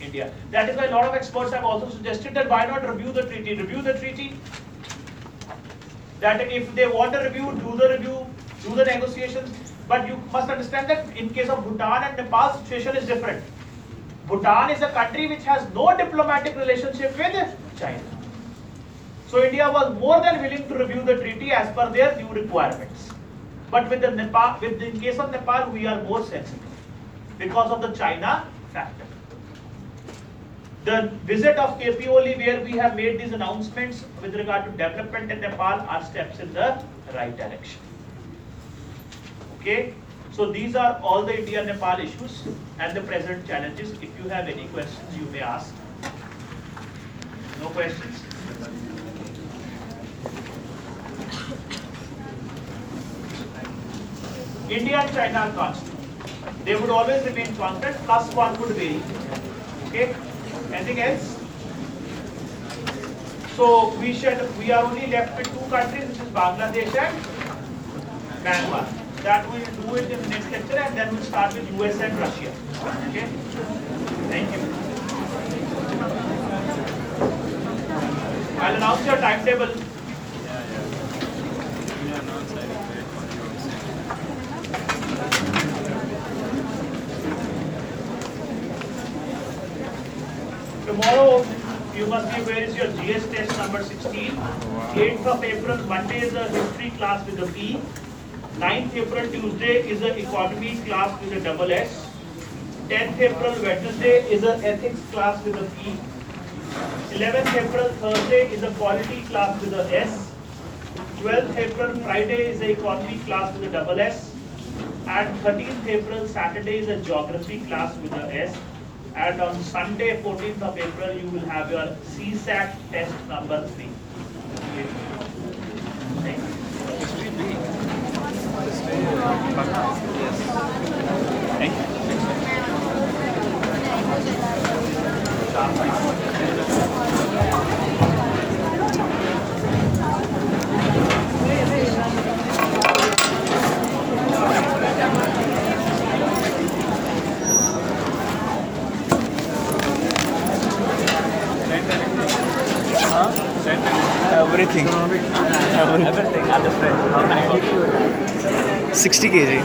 India. That is why a lot of experts have also suggested that why not review the treaty? Review the treaty. That if they want a review, do the review, do the negotiations. But you must understand that in case of Bhutan and Nepal, situation is different. Bhutan is a country which has no diplomatic relationship with China. So India was more than willing to review the treaty as per their new requirements. But with the Nepal, with the, in case of Nepal, we are more sensitive because of the China factor. The visit of K P Oli, where we have made these announcements with regard to development in Nepal, are steps in the right direction. Okay, so these are all the India-Nepal issues and the present challenges. If you have any questions, you may ask. No questions? India and China are constant. They would always remain constant, plus one would vary. Okay? Anything else? So we should, we are only left with two countries, which is Bangladesh and Myanmar. That we will do it in the next lecture, and then we'll start with U S and Russia. Okay? Thank you. I'll announce your timetable. Tomorrow, you must be aware, is your G S test number sixteen. eighth of April, Monday is a history class with a P. ninth April, Tuesday is an economy class with a double S. tenth April, Wednesday is an ethics class with a P. eleventh April, Thursday is a quality class with a S. twelfth April, Friday is an economy class with a double S. And thirteenth April, Saturday is a geography class with a S. And on Sunday, fourteenth of April, you will have your C SAT test number three. Okay. Thank you. Everything. Everything. sixty kg.